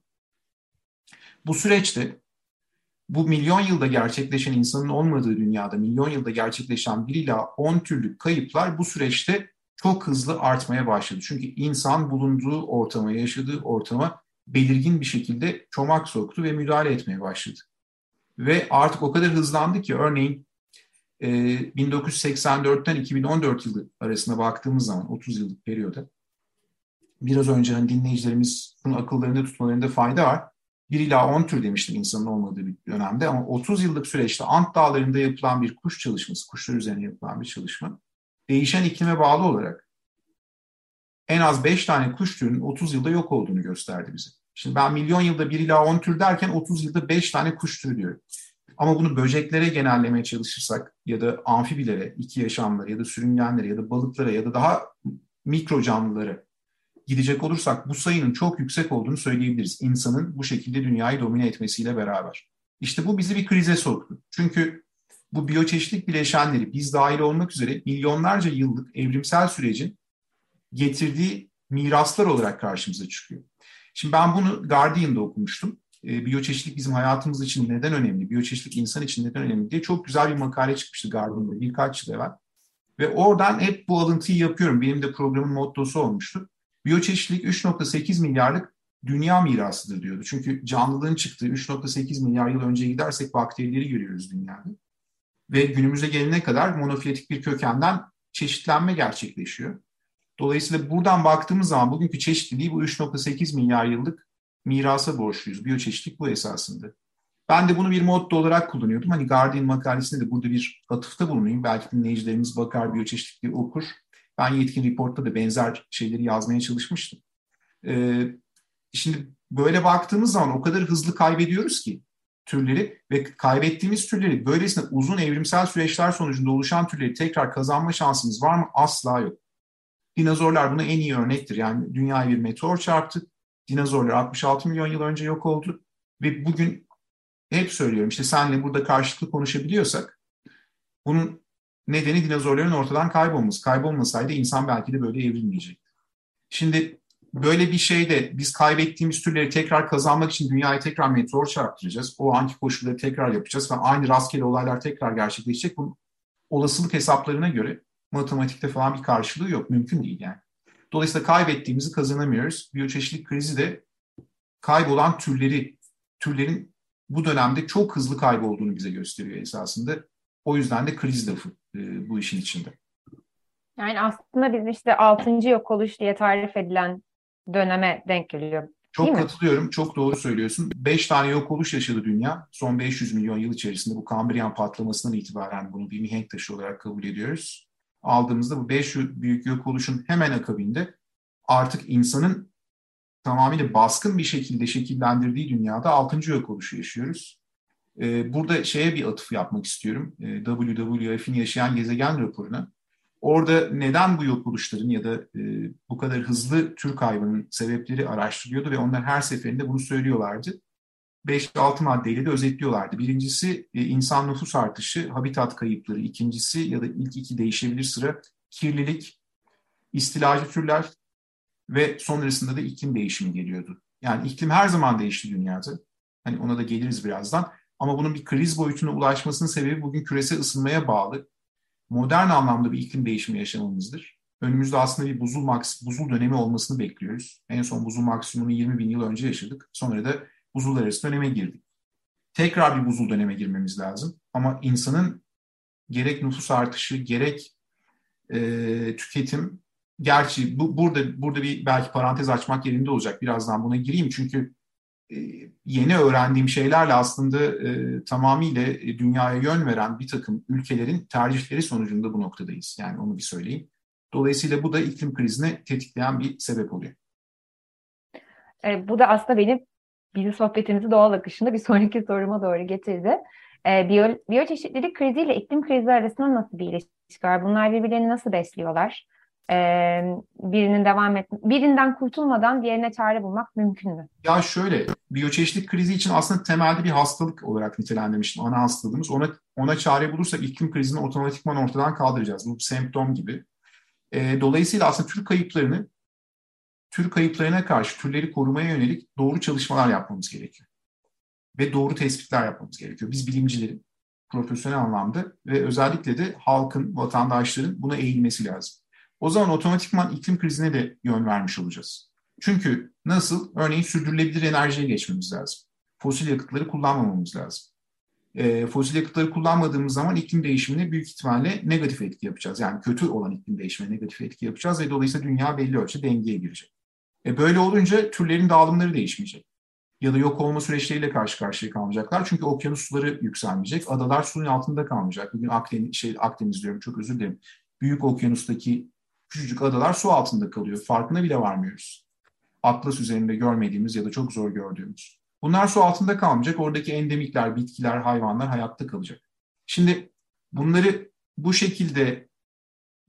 Bu süreçte bu milyon yılda gerçekleşen insanın olmadığı dünyada milyon yılda gerçekleşen bir ila on türlük kayıplar bu süreçte çok hızlı artmaya başladı. Çünkü insan bulunduğu ortama, yaşadığı ortama belirgin bir şekilde çomak soktu ve müdahale etmeye başladı. Ve artık o kadar hızlandı ki örneğin bin dokuz yüz seksen dörtten iki bin on dört yılı arasına baktığımız zaman otuz yıllık periyoda biraz önce hani dinleyicilerimiz bunu akıllarında tutmalarında fayda var. bir ila on tür demiştim insanın olmadığı bir dönemde ama otuz yıllık süreçte Ant Dağları'nda yapılan bir kuş çalışması, kuşlar üzerine yapılan bir çalışma değişen iklime bağlı olarak en az beş tane kuş türünün otuz yılda yok olduğunu gösterdi bize. Şimdi ben milyon yılda bir ila on tür derken otuz yılda beş tane kuş türü diyorum. Ama bunu böceklere genellemeye çalışırsak ya da amfibilere, iki yaşamlara ya da sürüngenlere ya da balıklara ya da daha mikro canlılara gidecek olursak bu sayının çok yüksek olduğunu söyleyebiliriz. İnsanın bu şekilde dünyayı domine etmesiyle beraber. İşte bu bizi bir krize soktu. Çünkü bu biyoçeşitlik bileşenleri biz dahil olmak üzere milyonlarca yıllık evrimsel sürecin getirdiği miraslar olarak karşımıza çıkıyor. Şimdi ben bunu Guardian'da okumuştum. Biyoçeşitlik bizim hayatımız için neden önemli, biyoçeşitlik insan için neden önemli diye çok güzel bir makale çıkmıştı Guardian'da birkaç yıl evvel. Ve oradan hep bu alıntıyı yapıyorum. Benim de programın mottosu olmuştu. Biyoçeşitlik üç virgül sekiz milyarlık dünya mirasıdır diyordu. Çünkü canlılığın çıktığı üç virgül sekiz milyar yıl önceye gidersek bakterileri görüyoruz dünyada. Ve günümüze gelene kadar monofiletik bir kökenden çeşitlenme gerçekleşiyor. Dolayısıyla buradan baktığımız zaman bugünkü çeşitliliği bu üç virgül sekiz milyar yıllık mirasa borçluyuz. Biyoçeşitlik bu esasında. Ben de bunu bir motto olarak kullanıyordum. Hani Guardian makalesinde de burada bir atıfta bulunayım. Belki dinleyicilerimiz bakar, biyoçeşitlikleri okur. Ben Yetkin Report'ta da benzer şeyleri yazmaya çalışmıştım. Ee, şimdi böyle baktığımız zaman o kadar hızlı kaybediyoruz ki türleri ve kaybettiğimiz türleri böylesine uzun evrimsel süreçler sonucunda oluşan türleri tekrar kazanma şansımız var mı? Asla yok. Dinozorlar buna en iyi örnektir. Yani dünyaya bir meteor çarptı. Dinozorlar altmış altı milyon yıl önce yok oldu ve bugün hep söylüyorum işte seninle burada karşılıklı konuşabiliyorsak bunun nedeni dinozorların ortadan kaybolması. Kaybolmasaydı insan belki de böyle evrilmeyecekti. Şimdi böyle bir şeyde biz kaybettiğimiz türleri tekrar kazanmak için dünyaya tekrar meteor çarptıracağız. O anki koşulları tekrar yapacağız ve aynı rastgele olaylar tekrar gerçekleşecek. Bunun olasılık hesaplarına göre matematikte falan bir karşılığı yok. Mümkün değil yani. Dolayısıyla kaybettiğimizi kazanamıyoruz. Biyoçeşitlik krizi de kaybolan türleri, türlerin bu dönemde çok hızlı kaybolduğunu bize gösteriyor esasında. O yüzden de kriz lafı e, bu işin içinde. Yani aslında bizim işte altıncı yok oluş diye tarif edilen döneme denk geliyor Çok katılıyorum, çok doğru söylüyorsun. Beş tane yok oluş yaşadı dünya. Son beş yüz milyon yıl içerisinde bu Kambriyan patlamasından itibaren bunu bir mihenk taşı olarak kabul ediyoruz. Aldığımızda bu beş büyük yok oluşun hemen akabinde artık insanın tamamıyla baskın bir şekilde şekillendirdiği dünyada altıncı yok oluşu yaşıyoruz. Burada şeye bir atıf yapmak istiyorum. W W F'in yaşayan gezegen raporuna. Orada neden bu yok oluşların ya da e, bu kadar hızlı tür kaybının sebepleri araştırılıyordu ve onlar her seferinde bunu söylüyorlardı. beş altı maddeyle de özetliyorlardı. Birincisi e, insan nüfus artışı, habitat kayıpları. İkincisi ya da ilk iki değişebilir sıra kirlilik, istilacı türler ve sonrasında da iklim değişimi geliyordu. Yani iklim her zaman değişti dünyada. Hani ona da geliriz birazdan. Ama bunun bir kriz boyutuna ulaşmasının sebebi bugün küresel ısınmaya bağlı. Modern anlamda bir iklim değişimi yaşamamızdır. Önümüzde aslında bir buzul, maks- buzul dönemi olmasını bekliyoruz. En son buzul maksimumunu yirmi bin yıl önce yaşadık. Sonra da buzullar arası döneme girdik. Tekrar bir buzul döneme girmemiz lazım. Ama insanın gerek nüfus artışı, gerek e, tüketim, gerçi bu, burada burada bir belki parantez açmak yerinde olacak. Birazdan buna gireyim çünkü e, yeni öğrendiğim şeylerle aslında e, tamamıyla dünyaya yön veren bir takım ülkelerin tercihleri sonucunda bu noktadayız. Yani onu bir söyleyeyim. Dolayısıyla bu da iklim krizini tetikleyen bir sebep oluyor. E, bu da aslında benim bizim sohbetimizi doğal akışında bir sonraki soruma doğru getirdi. E, biyo, biyoçeşitlilik kriziyle iklim krizi arasında nasıl bir ilişki var? Bunlar birbirlerini nasıl besliyorlar? Ee, birinin devam et, birinden kurtulmadan diğerine çare bulmak mümkün mü? Ya şöyle, biyoçeşitlik krizi için aslında temelde bir hastalık olarak nitelendirmiştim, ana hastalığımız. Ona ona çare bulursak iklim krizini otomatikman ortadan kaldıracağız. Bu semptom gibi. Ee, dolayısıyla aslında tür kayıplarını, tür kayıplarına karşı türleri korumaya yönelik doğru çalışmalar yapmamız gerekiyor ve doğru tespitler yapmamız gerekiyor. Biz bilimcilerin profesyonel anlamda ve özellikle de halkın, vatandaşların buna eğilmesi lazım. O zaman otomatikman iklim krizine de yön vermiş olacağız. Çünkü nasıl? Örneğin sürdürülebilir enerjiye geçmemiz lazım. Fosil yakıtları kullanmamamız lazım. E, fosil yakıtları kullanmadığımız zaman iklim değişimine büyük ihtimalle negatif etki yapacağız. Yani kötü olan iklim değişimine negatif etki yapacağız ve dolayısıyla dünya belli ölçüde dengeye girecek. E, böyle olunca türlerin dağılımları değişmeyecek. Ya da yok olma süreçleriyle karşı karşıya kalmayacaklar. Çünkü okyanus suları yükselmeyecek. Adalar suyun altında kalmayacak. Bugün Akdeniz, şey, Akdeniz diyorum çok özür dilerim. Büyük okyanustaki küçücük adalar su altında kalıyor. Farkına bile varmıyoruz. Atlas üzerinde görmediğimiz ya da çok zor gördüğümüz. Bunlar su altında kalmayacak. Oradaki endemikler, bitkiler, hayvanlar hayatta kalacak. Şimdi bunları bu şekilde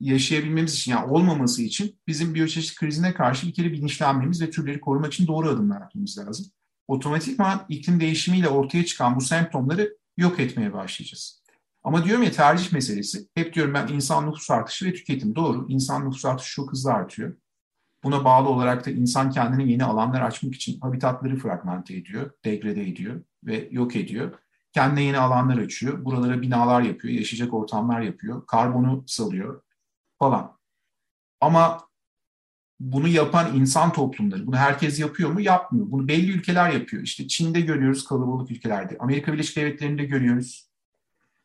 yaşayabilmemiz için, yani olmaması için bizim biyoçeşitlik krizine karşı bir kere bilinçlenmemiz ve türleri korumak için doğru adımlar atmamız lazım. Otomatikman iklim değişimiyle ortaya çıkan bu semptomları yok etmeye başlayacağız. Ama diyorum ya tercih meselesi. Hep diyorum ben insan nüfus artışı ve tüketim. Doğru. İnsan nüfus artışı çok hızlı artıyor. Buna bağlı olarak da insan kendine yeni alanlar açmak için habitatları fragmente ediyor, degrede ediyor ve yok ediyor. Kendine yeni alanlar açıyor. Buralara binalar yapıyor, yaşayacak ortamlar yapıyor, karbonu salıyor falan. Ama bunu yapan insan toplumları, bunu herkes yapıyor mu? Yapmıyor. Bunu belli ülkeler yapıyor. İşte Çin'de görüyoruz, kalabalık ülkelerde. Amerika Birleşik Devletleri'nde görüyoruz.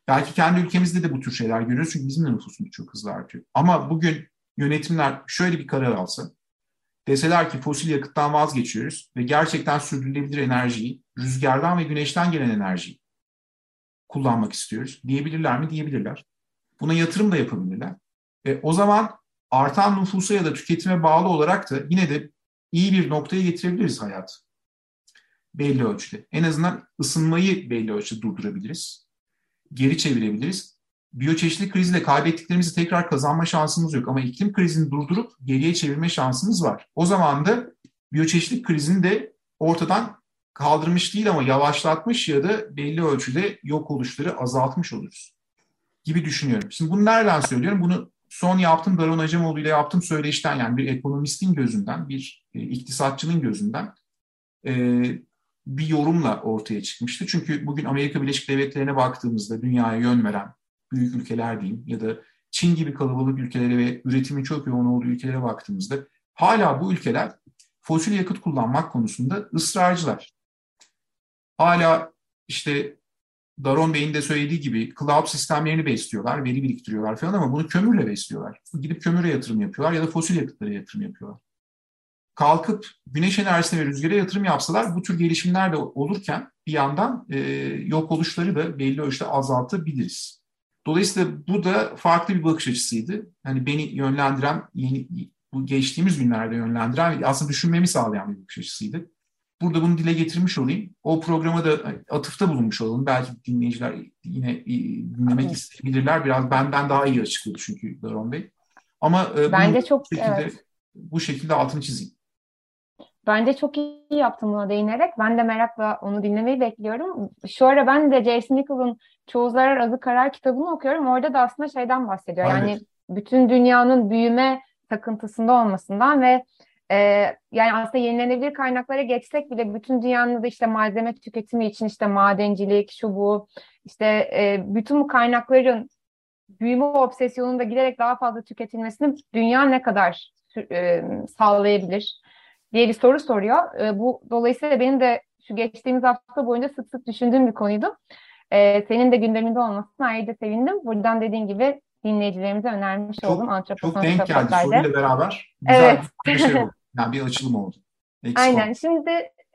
Belki kendi ülkemizde de bu tür şeyler görüyoruz çünkü bizim de nüfusumuz çok hızlı artıyor. Ama bugün yönetimler şöyle bir karar alsa, deseler ki fosil yakıttan vazgeçiyoruz ve gerçekten sürdürülebilir enerjiyi, rüzgardan ve güneşten gelen enerjiyi kullanmak istiyoruz. Diyebilirler mi? Diyebilirler. Buna yatırım da yapabilirler. E, o zaman artan nüfusa ya da tüketime bağlı olarak da yine de iyi bir noktaya getirebiliriz hayatı. Belli ölçüde. En azından ısınmayı belli ölçüde durdurabiliriz. Geri çevirebiliriz. Biyoçeşitlilik kriziyle kaybettiklerimizi tekrar kazanma şansımız yok. Ama iklim krizini durdurup geriye çevirme şansımız var. O zaman da biyoçeşitlilik krizini de ortadan kaldırmış değil ama yavaşlatmış ya da belli ölçüde yok oluşları azaltmış oluruz gibi düşünüyorum. Şimdi bunu nereden söylüyorum? Bunu son yaptığım Baron Acemoğlu ile yaptığım söyleşten, yani bir ekonomistin gözünden, bir iktisatçının gözünden bahsediyorum. Bir yorumla ortaya çıkmıştı. Çünkü bugün Amerika Birleşik Devletleri'ne baktığımızda dünyaya yön veren büyük ülkeler diyeyim ya da Çin gibi kalabalık ülkelere ve üretimin çok yoğun olduğu ülkelere baktığımızda hala bu ülkeler fosil yakıt kullanmak konusunda ısrarcılar. Hala işte Daron Bey'in de söylediği gibi cloud sistemlerini besliyorlar, veri biriktiriyorlar falan ama bunu kömürle besliyorlar. Gidip kömüre yatırım yapıyorlar ya da fosil yakıtlara yatırım yapıyorlar. kalkıp güneş enerjisine ve rüzgara yatırım yapsalar bu tür gelişimler de olurken bir yandan e, yok oluşları da belli ölçüde azaltabiliriz. Dolayısıyla bu da farklı bir bakış açısıydı. Hani beni yönlendiren, yeni, bu geçtiğimiz günlerde yönlendiren, aslında düşünmemi sağlayan bir bakış açısıydı. Burada bunu dile getirmiş olayım. O programa da atıfta bulunmuş olalım. Belki dinleyiciler yine dinlemek evet. isteyebilirler. Biraz benden daha iyi açıkladı çünkü Daron Bey. Ama bence çok bu şekilde, evet. bu şekilde altını çizeyim. Bence çok iyi yaptım buna değinerek. Ben de merakla onu dinlemeyi bekliyorum. Şu ara ben de Jason Nichols'un Çoğu Zarar Azı Karar kitabını okuyorum. Orada da aslında şeyden bahsediyor. Aynen. Yani bütün dünyanın büyüme takıntısında olmasından ve e, yani aslında yenilenebilir kaynaklara geçsek bile bütün dünyanın da işte malzeme tüketimi için işte madencilik, şu bu, işte e, bütün bu kaynakların büyüme obsesyonunda giderek daha fazla tüketilmesini dünya ne kadar e, sağlayabilir diye bir soru soruyor. E, bu dolayısıyla benim de şu geçtiğimiz hafta boyunca sık sık düşündüğüm bir konuydu. E, senin de gündeminde olmasına ayrıca sevindim. Buradan dediğim gibi dinleyicilerimize önermiş çok, oldum. Çok denk geldi soruyla beraber. Güzel evet. bir şey oldu. Yani bir açılım oldu. Eksik Aynen. Oldu. Şimdi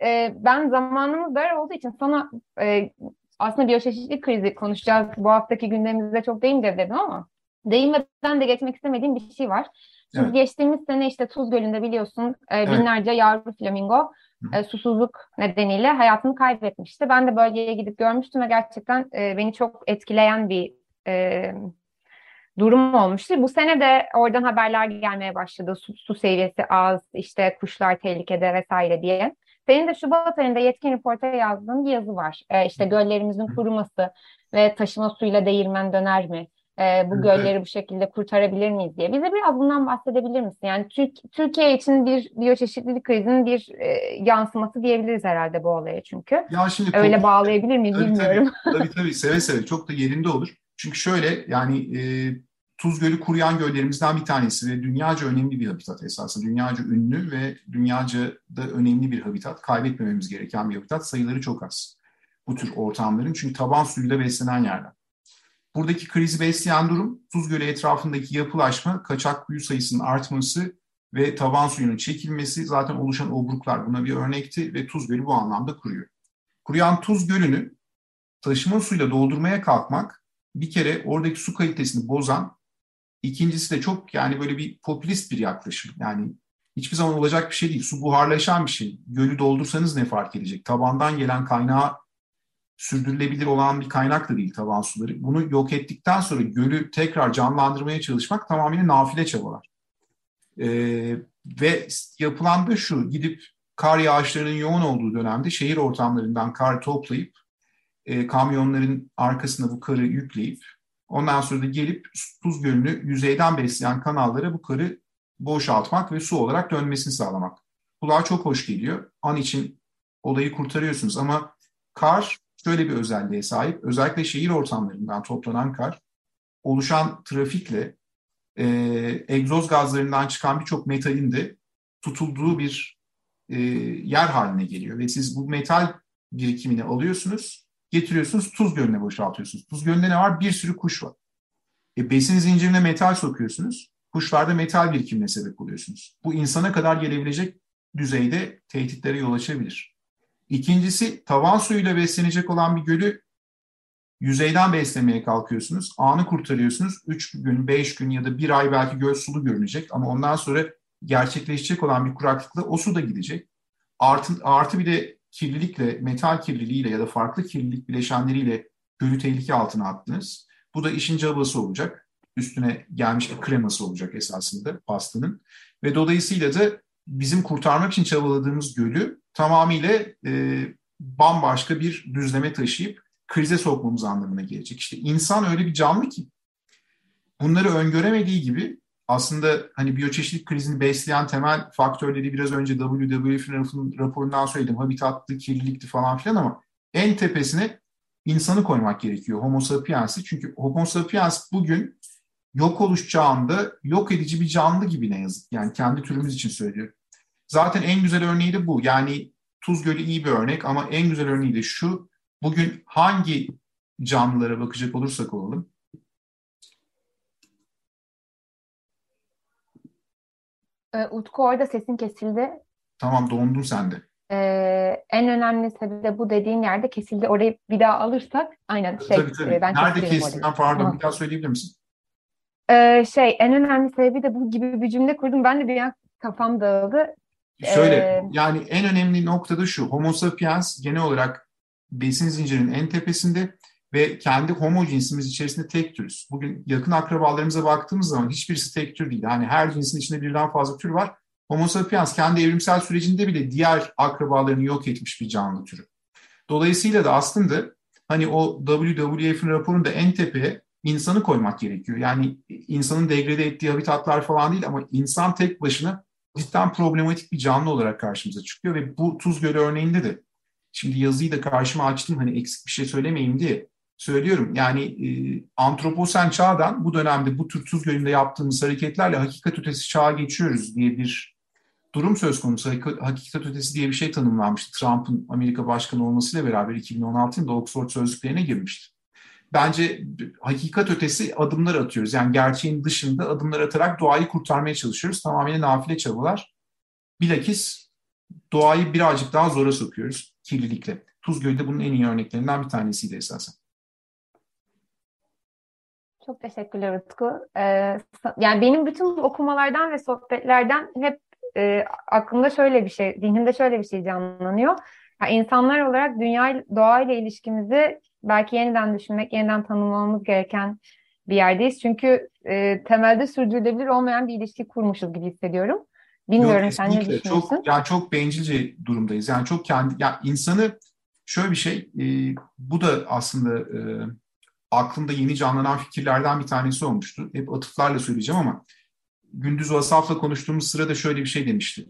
e, ben zamanımız dar olduğu için sana e, aslında biyoçeşitlilik krizi konuşacağız. Bu haftaki gündemimizde çok değineceğiz dedim ama değinmeden de geçmek istemediğim bir şey var. Şimdi evet. geçtiğimiz sene işte Tuz Gölü'nde biliyorsun e, binlerce evet. yavru flamingo e, susuzluk nedeniyle hayatını kaybetmişti. Ben de bölgeye gidip görmüştüm ve gerçekten e, beni çok etkileyen bir e, durum olmuştu. Bu sene de oradan haberler gelmeye başladı. Su, su seviyesi az, işte kuşlar tehlikede vesaire diye. Senin de Şubat ayında Yetkin Report'a yazdığın bir yazı var. E, işte göllerimizin kuruması ve taşıma suyla değirmen döner mi? E, bu gölleri bu şekilde kurtarabilir miyiz diye. Bize biraz bundan bahsedebilir misin? Yani Türk, Türkiye için bir biyoçeşitlilik krizinin bir e, yansıması diyebiliriz herhalde bu olaya çünkü. Şimdi, Öyle konu... bağlayabilir miyiz tabii, bilmiyorum. Tabii, tabii tabii seve seve çok da yerinde olur. Çünkü şöyle yani e, Tuz Gölü kuruyan göllerimizden bir tanesi ve dünyaca önemli bir habitat esasında. Dünyaca ünlü ve dünyaca da önemli bir habitat. Kaybetmememiz gereken bir habitat. Sayıları çok az bu tür ortamların. Çünkü taban suyuyla beslenen yerler. Buradaki krizi besleyen durum Tuz Gölü etrafındaki yapılaşma, kaçak kuyu sayısının artması ve taban suyunun çekilmesi zaten oluşan obruklar buna bir örnekti ve Tuz Gölü bu anlamda kuruyor. Kuruyan Tuz Gölü'nü taşıma suyla doldurmaya kalkmak bir kere oradaki su kalitesini bozan, ikincisi de çok yani böyle bir popülist bir yaklaşım. Yani hiçbir zaman olacak bir şey değil. Su buharlaşan bir şey. Gölü doldursanız ne fark edecek? Tabandan gelen kaynağa sürdürülebilir olan bir kaynak da değil taban suları. Bunu yok ettikten sonra gölü tekrar canlandırmaya çalışmak tamamen nafile çabalar. Ee, ve yapılan da şu, gidip kar yağışlarının yoğun olduğu dönemde şehir ortamlarından kar toplayıp, e, kamyonların arkasına bu karı yükleyip, ondan sonra da gelip Tuz Gölü'nü yüzeyden besleyen kanallara bu karı boşaltmak ve su olarak dönmesini sağlamak. Kulağa çok hoş geliyor. An için olayı kurtarıyorsunuz ama kar şöyle bir özelliğe sahip, özellikle şehir ortamlarından toplanan kar, oluşan trafikle e, egzoz gazlarından çıkan birçok metalin de tutulduğu bir e, yer haline geliyor. Ve siz bu metal birikimini alıyorsunuz, getiriyorsunuz Tuz Gölü'ne boşaltıyorsunuz. Tuz Gölü'nde ne var? Bir sürü kuş var. E, besin zincirine metal sokuyorsunuz, kuşlarda metal birikimine sebep oluyorsunuz. Bu insana kadar gelebilecek düzeyde tehditlere yol açabilir. İkincisi tavan suyuyla beslenecek olan bir gölü yüzeyden beslemeye kalkıyorsunuz. Anı kurtarıyorsunuz. Üç gün, beş gün ya da bir ay belki göl sulu görünecek. Ama ondan sonra gerçekleşecek olan bir kuraklıkla o su da gidecek. Artı, artı bir de kirlilikle, metal kirliliğiyle ya da farklı kirlilik bileşenleriyle gölü tehlike altına attınız. Bu da işin cabası olacak. Üstüne gelmiş bir kreması olacak esasında pastanın. Ve dolayısıyla da bizim kurtarmak için çabaladığımız gölü tamamıyla e, bambaşka bir düzleme taşıyıp krize sokmamız anlamına gelecek. İşte insan öyle bir canlı ki bunları öngöremediği gibi aslında hani biyoçeşitlilik krizini besleyen temel faktörleri biraz önce W W F'nin raporundan söyledim. Habitattı, kirlilikti falan filan ama en tepesine insanı koymak gerekiyor. Homo sapiens'i. Çünkü Homo sapiens bugün yok oluş çağında yok edici bir canlı gibi ne yazık. Yani kendi türümüz için söylüyorum. Zaten en güzel örneği de bu. Yani Tuz Gölü iyi bir örnek ama en güzel örneği de şu. Bugün hangi canlılara bakacak olursak olalım. Utku orada sesin kesildi. Tamam, dondun sen de. Ee, en önemli sebebi de bu dediğin yerde kesildi. Orayı bir daha alırsak aynen. Şey, tabii tabii. Ben nerede kestim? Pardon, tamam. Bir daha söyleyebilir misin? Ee, şey, en önemli sebebi de bu gibi bir cümle kurdum. Ben de bir an kafam dağıldı. Şöyle, ee, yani en önemli noktada şu. Homo sapiens genel olarak besin zincirinin en tepesinde ve kendi homo cinsimiz içerisinde tek türüz. Bugün yakın akrabalarımıza baktığımız zaman hiçbirisi tek tür değil. Yani her cinsin içinde birden fazla tür var. Homo sapiens kendi evrimsel sürecinde bile diğer akrabalarını yok etmiş bir canlı türü. Dolayısıyla da aslında hani o W W F'in raporunda en tepeye insanı koymak gerekiyor. Yani insanın degrede ettiği habitatlar falan değil ama insan tek başına cidden problematik bir canlı olarak karşımıza çıkıyor ve bu Tuzgölü örneğinde de şimdi yazıyı da karşıma açtım hani eksik bir şey söylemeyeyim diye söylüyorum. Yani e, antroposen çağdan bu dönemde bu tür Tuzgölü'nde yaptığımız hareketlerle hakikat ötesi çağa geçiyoruz diye bir durum söz konusu. Hakikat ötesi diye bir şey tanımlanmıştı. Trump'ın Amerika başkanı olmasıyla beraber iki bin on altı yılında Oxford sözlüklerine girmişti. Bence hakikat ötesi adımlar atıyoruz. Yani gerçeğin dışında adımlar atarak doğayı kurtarmaya çalışıyoruz. Tamamen nafile çabalar. Bilakis doğayı birazcık daha zora sokuyoruz kirlilikle. Tuzgölü de bunun en iyi örneklerinden bir tanesiydi esasen. Çok teşekkürler Utku. Ee, yani benim bütün okumalardan ve sohbetlerden hep e, aklımda şöyle bir şey, zihnimde şöyle bir şey canlanıyor. Yani insanlar olarak dünya, doğayla ilişkimizi belki yeniden düşünmek, yeniden tanımlamamız gereken bir yerdeyiz. Çünkü e, temelde sürdürülebilir olmayan bir ilişki kurmuşuz gibi hissediyorum. Bilmiyorum. Yok, sen ne düşünüyorsun? Çok, yani çok bencilce durumdayız. Yani çok kendi, yani insanı şöyle bir şey, e, bu da aslında e, aklımda yeni canlanan fikirlerden bir tanesi olmuştu. Hep atıflarla söyleyeceğim ama Gündüz Asaf'la konuştuğumuz sırada şöyle bir şey demişti.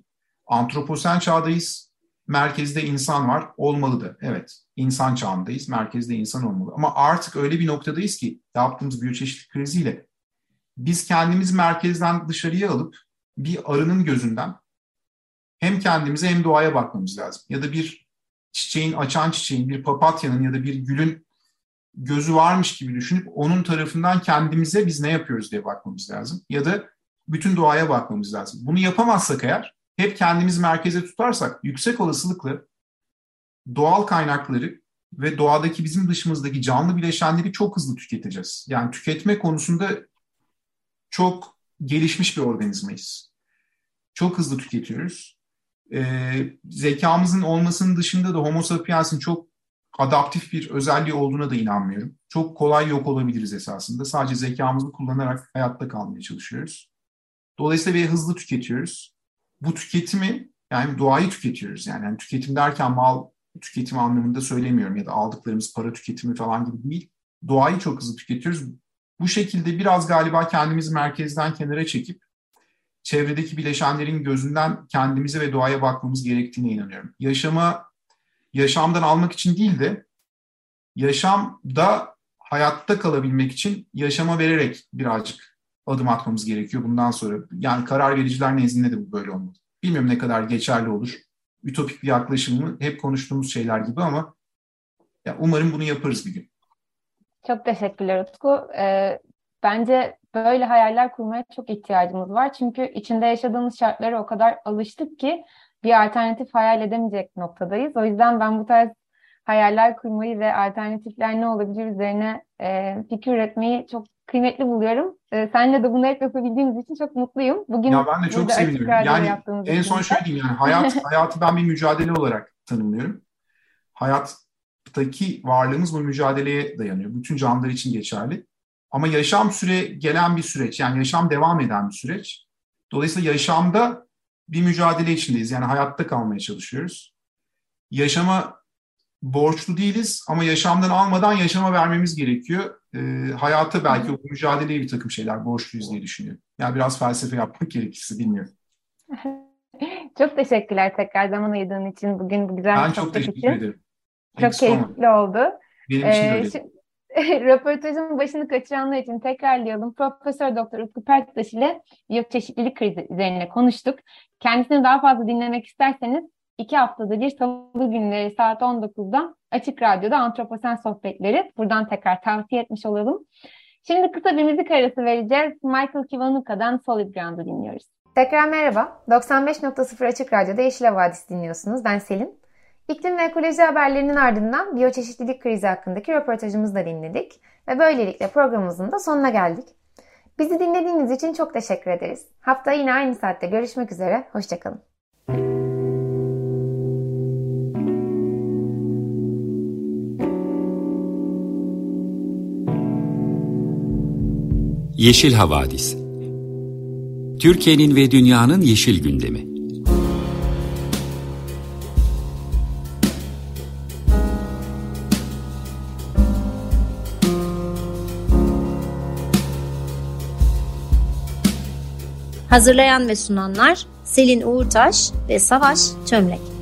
Antroposen çağdayız, merkezde insan var, olmalı da. Evet, insan çağındayız, merkezde insan olmalı. Ama artık öyle bir noktadayız ki yaptığımız biyoçeşitlik kriziyle biz kendimizi merkezden dışarıya alıp bir arının gözünden hem kendimize hem doğaya bakmamız lazım. Ya da bir çiçeğin, açan çiçeğin, bir papatyanın ya da bir gülün gözü varmış gibi düşünüp onun tarafından kendimize biz ne yapıyoruz diye bakmamız lazım. Ya da bütün doğaya bakmamız lazım. Bunu yapamazsak eğer, hep kendimizi merkeze tutarsak yüksek olasılıkla doğal kaynakları ve doğadaki bizim dışımızdaki canlı bileşenleri çok hızlı tüketeceğiz. Yani tüketme konusunda çok gelişmiş bir organizmayız. Çok hızlı tüketiyoruz. Ee, zekamızın olmasının dışında da Homo sapiens'in çok adaptif bir özelliği olduğuna da inanmıyorum. Çok kolay yok olabiliriz esasında. Sadece zekamızı kullanarak hayatta kalmaya çalışıyoruz. Dolayısıyla bir hızlı tüketiyoruz. Bu tüketimi, yani doğayı tüketiyoruz. Yani, yani tüketim derken mal tüketimi anlamında söylemiyorum ya da aldıklarımız para tüketimi falan gibi değil. Doğayı çok hızlı tüketiyoruz. Bu şekilde biraz galiba kendimizi merkezden kenara çekip çevredeki bileşenlerin gözünden kendimize ve doğaya bakmamız gerektiğine inanıyorum. Yaşama yaşamdan almak için değil de yaşamda hayatta kalabilmek için yaşama vererek birazcık adım atmamız gerekiyor bundan sonra. Yani karar vericiler nezdinde de bu böyle olmalı. Bilmiyorum ne kadar geçerli olur. Ütopik bir yaklaşım mı? Hep konuştuğumuz şeyler gibi ama ya umarım bunu yaparız bir gün. Çok teşekkürler Utku. Ee, bence böyle hayaller kurmaya çok ihtiyacımız var. Çünkü içinde yaşadığımız şartlara o kadar alıştık ki bir alternatif hayal edemeyecek noktadayız. O yüzden ben bu tarz hayaller kurmayı ve alternatifler ne olabilir üzerine e, fikir üretmeyi çok kıymetli buluyorum. E, seninle de bunu hep yapabildiğimiz için çok mutluyum. Bugün ya ben de çok seviniyorum. Yani en son şöyle diyeyim, yani hayat hayatı ben bir mücadele olarak tanımlıyorum. Hayattaki varlığımız bu mücadeleye dayanıyor. Bütün canlılar için geçerli. Ama yaşam süre gelen bir süreç. Yani yaşam devam eden bir süreç. Dolayısıyla yaşamda bir mücadele içindeyiz. Yani hayatta kalmaya çalışıyoruz. Yaşama borçlu değiliz ama yaşamdan almadan yaşama vermemiz gerekiyor. E, hayata belki o mücadeleye bir takım şeyler borçluyuz diye düşünüyorum. Yani biraz felsefe yapmak gerekirse bilmiyorum. Çok teşekkürler tekrar zaman ayırdığın için bugün bu güzel bir sohbet için. Ben çok teşekkür ederim. Çok keyifli oldu. Benim için de öyle. Röportajın başını kaçıranlar için tekrarlayalım. Profesör Doktor Utku Perktaş ile biyoçeşitlilik krizi üzerine konuştuk. Kendisini daha fazla dinlemek isterseniz iki haftada bir salı günleri saat on dokuzda Açık Radyo'da Antroposen Sohbetleri. Buradan tekrar tavsiye etmiş olalım. Şimdi kısa bir müzik arası vereceğiz. Michael Kivanuka'dan Solid Ground'u dinliyoruz. Tekrar merhaba. doksan beş nokta sıfır Açık Radyo'da Yeşil Havadis dinliyorsunuz. Ben Selin. İklim ve ekoloji haberlerinin ardından biyoçeşitlilik krizi hakkındaki röportajımızı da dinledik ve böylelikle programımızın da sonuna geldik. Bizi dinlediğiniz için çok teşekkür ederiz. Haftaya yine aynı saatte görüşmek üzere. Hoşçakalın. Yeşil Havadis. Türkiye'nin ve dünyanın yeşil gündemi. Hazırlayan ve sunanlar Selin Uğurtaş ve Savaş Çömlek.